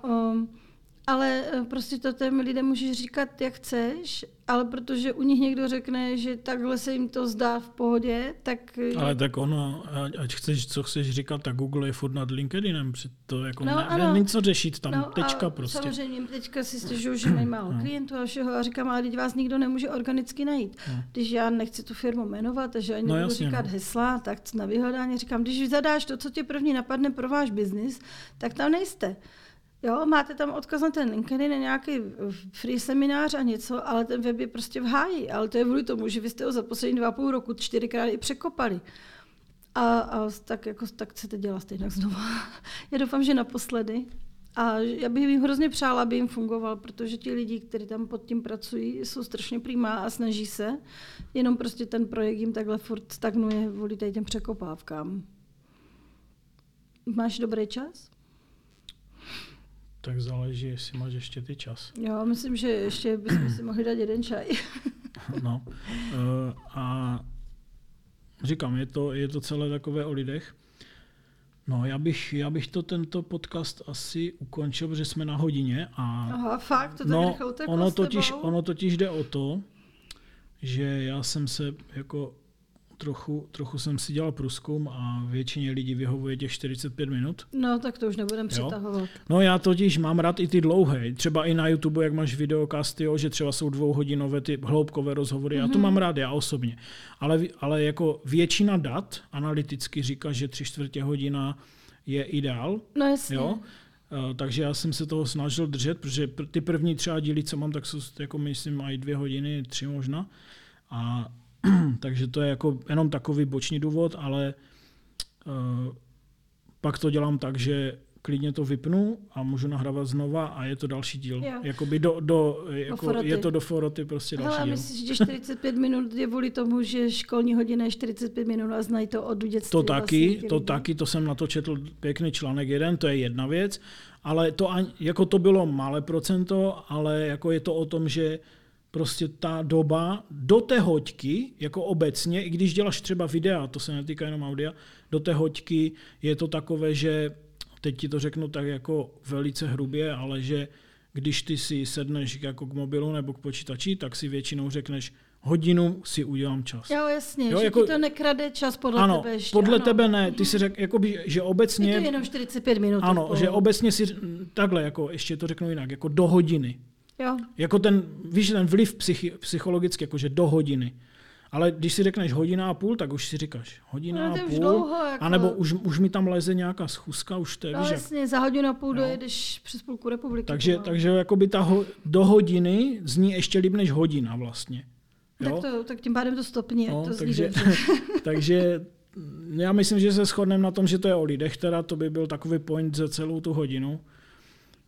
ale prostě to těm lidem můžeš říkat, jak chceš, ale protože u nich někdo řekne, že takhle se jim to zdá v pohodě, tak... Ale tak ono, ať chceš, co chceš říkat, tak Google je furt nad LinkedInem, to jako není co řešit tam, tečka prostě. Samozřejmě teďka si stěžuju, že mají málo klientů a všeho a říkám, ale teď vás nikdo nemůže organicky najít. Když já nechci tu firmu jmenovat a že ani budu říkat hesla, tak na vyhledání říkám, když zadáš to, co tě první napadne pro váš biznis, tak tam nejste. Jo, máte tam odkaz na ten LinkedIn, na nějaký free seminář a něco, ale ten web je prostě v háji. Ale to je vůli tomu, že vy jste ho za poslední 2,5 roku 4krát i překopali. A tak chcete dělat stejně znovu. Já doufám, že naposledy. A já bych jim hrozně přála, aby jim fungoval, protože ti lidi, kteří tam pod tím pracují, jsou strašně primá a snaží se. Jenom prostě ten projekt jim takhle furt stagnuje vůli těm překopávkám. Máš dobrý čas? Tak záleží, jestli máš ještě ty čas. Jo, myslím, že ještě bychom si mohli dát jeden čaj. No. A říkám, je to celé takové o lidech. No, já bych to tento podcast asi ukončil, protože jsme na hodině. A aha, fakt? To tak rychle uteklo s tebou? Ono totiž jde o to, že já jsem se jako trochu jsem si dělal průzkum a většině lidí vyhovuje těch 45 minut. No, tak to už nebudem přetahovat. No, já totiž mám rád i ty dlouhé. Třeba i na YouTube, jak máš videokasty, že třeba jsou 2hodinové ty hloubkové rozhovory. Mm-hmm. Já to mám rád, já osobně. Ale jako většina dat analyticky říká, že 3/4 hodina je ideál. No jasně. Jo? Takže já jsem se toho snažil držet, protože ty první třeba díly, co mám, tak jsou jako myslím i 2 hodiny, 3 možná. A takže to je jako jenom takový boční důvod, ale pak to dělám tak, že klidně to vypnu a můžu nahrávat znova a je to další díl. Jakoby je to do foroty prostě další díl. Myslím, že 45 minut je vůli tomu, že školní hodina je 45 minut a znají to od dětství. To taky, vlastně to jsem na to četl pěkný článek jeden, to je jedna věc, ale to, jako to bylo malé procento, ale jako je to o tom, že prostě ta doba do té hoďky, jako obecně, i když děláš třeba videa, to se netýká jenom audia, do té hoďky je to takové, že, teď ti to řeknu tak jako velice hrubě, ale že když ty si sedneš jako k mobilu nebo k počítači, tak si většinou řekneš, hodinu si udělám čas. Jo, jasně, jo, že jako, ti to nekrade čas podle tebe ještě. Podle tebe ne, ty si řekl, jakoby, že obecně... Je to jenom 45 minut. Ano, že obecně si takhle, jako ještě to řeknu jinak, jako do hodiny. Jo. Jako ten vliv psychologicky, jakože do hodiny. Ale když si řekneš 1,5 hodiny, tak už si říkáš 1,5 hodiny, jako... anebo už mi tam leze nějaká schůzka, už to je, víš, jasně, jak... za 1,5 hodiny dojedeš přes půlku republiky. Takže jakoby ta do hodiny zní ještě líp než hodina vlastně. Jo? Tak tím pádem to stopně, to zní dobře. Takže já myslím, že se shodneme na tom, že to je o lidech, teda to by byl takový point za celou tu hodinu.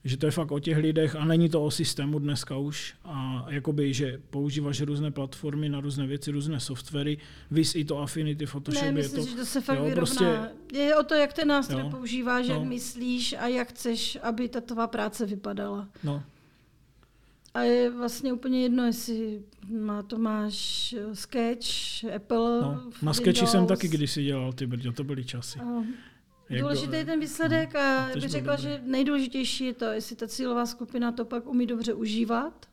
Že to je fakt o těch lidech a není to o systému dneska už. A jakoby, že používáš různé platformy na různé věci, různé softwary, vys i to Affinity, Photoshop. Ne, myslím, že to se fakt vyrovná. Prostě, je o to, jak ten nástroj používáš, jak myslíš a jak chceš, aby ta tvá práce vypadala. No. A je vlastně úplně jedno, jestli to máš Sketch, Apple, na Sketchi jsem taky kdysi dělal, ty brďo, to byly časy. Důležitý je ten výsledek a bych řekla, že nejdůležitější je to, jestli ta cílová skupina to pak umí dobře užívat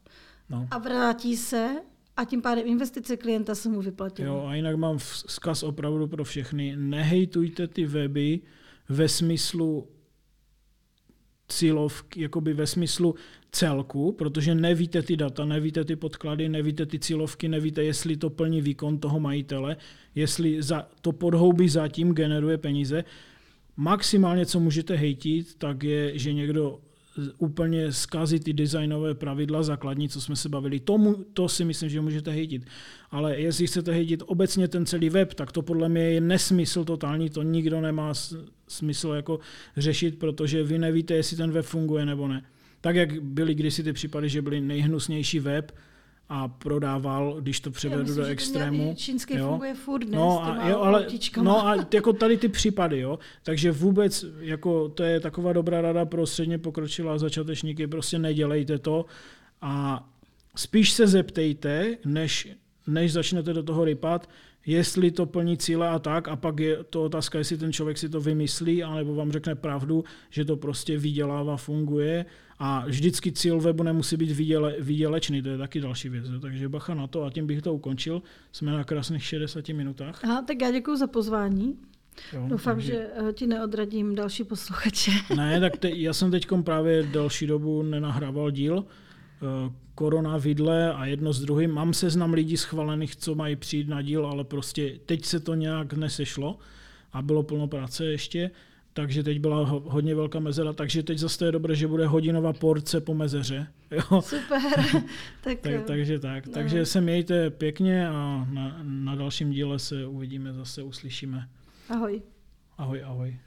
a vrátí se a tím pádem investice klienta se mu vyplatí. Jo, a jinak mám vzkaz opravdu pro všechny. Nehejtujte ty weby, ve smyslu cílovky, jakoby ve smyslu celku, protože nevíte ty data, nevíte ty podklady, nevíte ty cílovky, nevíte, jestli to plní výkon toho majitele, jestli za to podhoubí zatím generuje peníze. Maximálně, co můžete hejtit, tak je, že někdo úplně zkazí ty designové pravidla základní, co jsme se bavili. To si myslím, že můžete hejtit. Ale jestli chcete hejtit obecně ten celý web, tak to podle mě je nesmysl totální, to nikdo nemá smysl jako řešit, protože vy nevíte, jestli ten web funguje nebo ne. Tak, jak byly kdysi ty případy, že byly nejhnusnější web a prodával, když to převedu do extrému. Čínský funguje furt dnes, a jako tady ty případy. Jo? Takže vůbec, jako, to je taková dobrá rada pro středně pokročilá začátečníky, prostě nedělejte to a spíš se zeptejte, než začnete do toho rypat, jestli to plní cíle a tak, a pak je to otázka, jestli ten člověk si to vymyslí, anebo vám řekne pravdu, že to prostě vydělává, funguje. A vždycky cíl webu nemusí být výdělečný, to je taky další věc. Takže bacha na to a tím bych to ukončil. Jsme na krásných 60 minutách. Aha, tak já děkuju za pozvání. Jo, doufám, že ti neodradím další posluchače. Ne, tak já jsem teď právě další dobu nenahrával díl. Korona vidle a jedno s druhým. Mám seznam lidí schválených, co mají přijít na díl, ale prostě teď se to nějak nesešlo a bylo plno práce ještě. Takže teď byla hodně velká mezera, takže teď zase je dobré, že bude hodinová porce po mezeře. Jo. Super. Tak. Takže se mějte pěkně a na dalším díle se uvidíme, zase uslyšíme. Ahoj. Ahoj.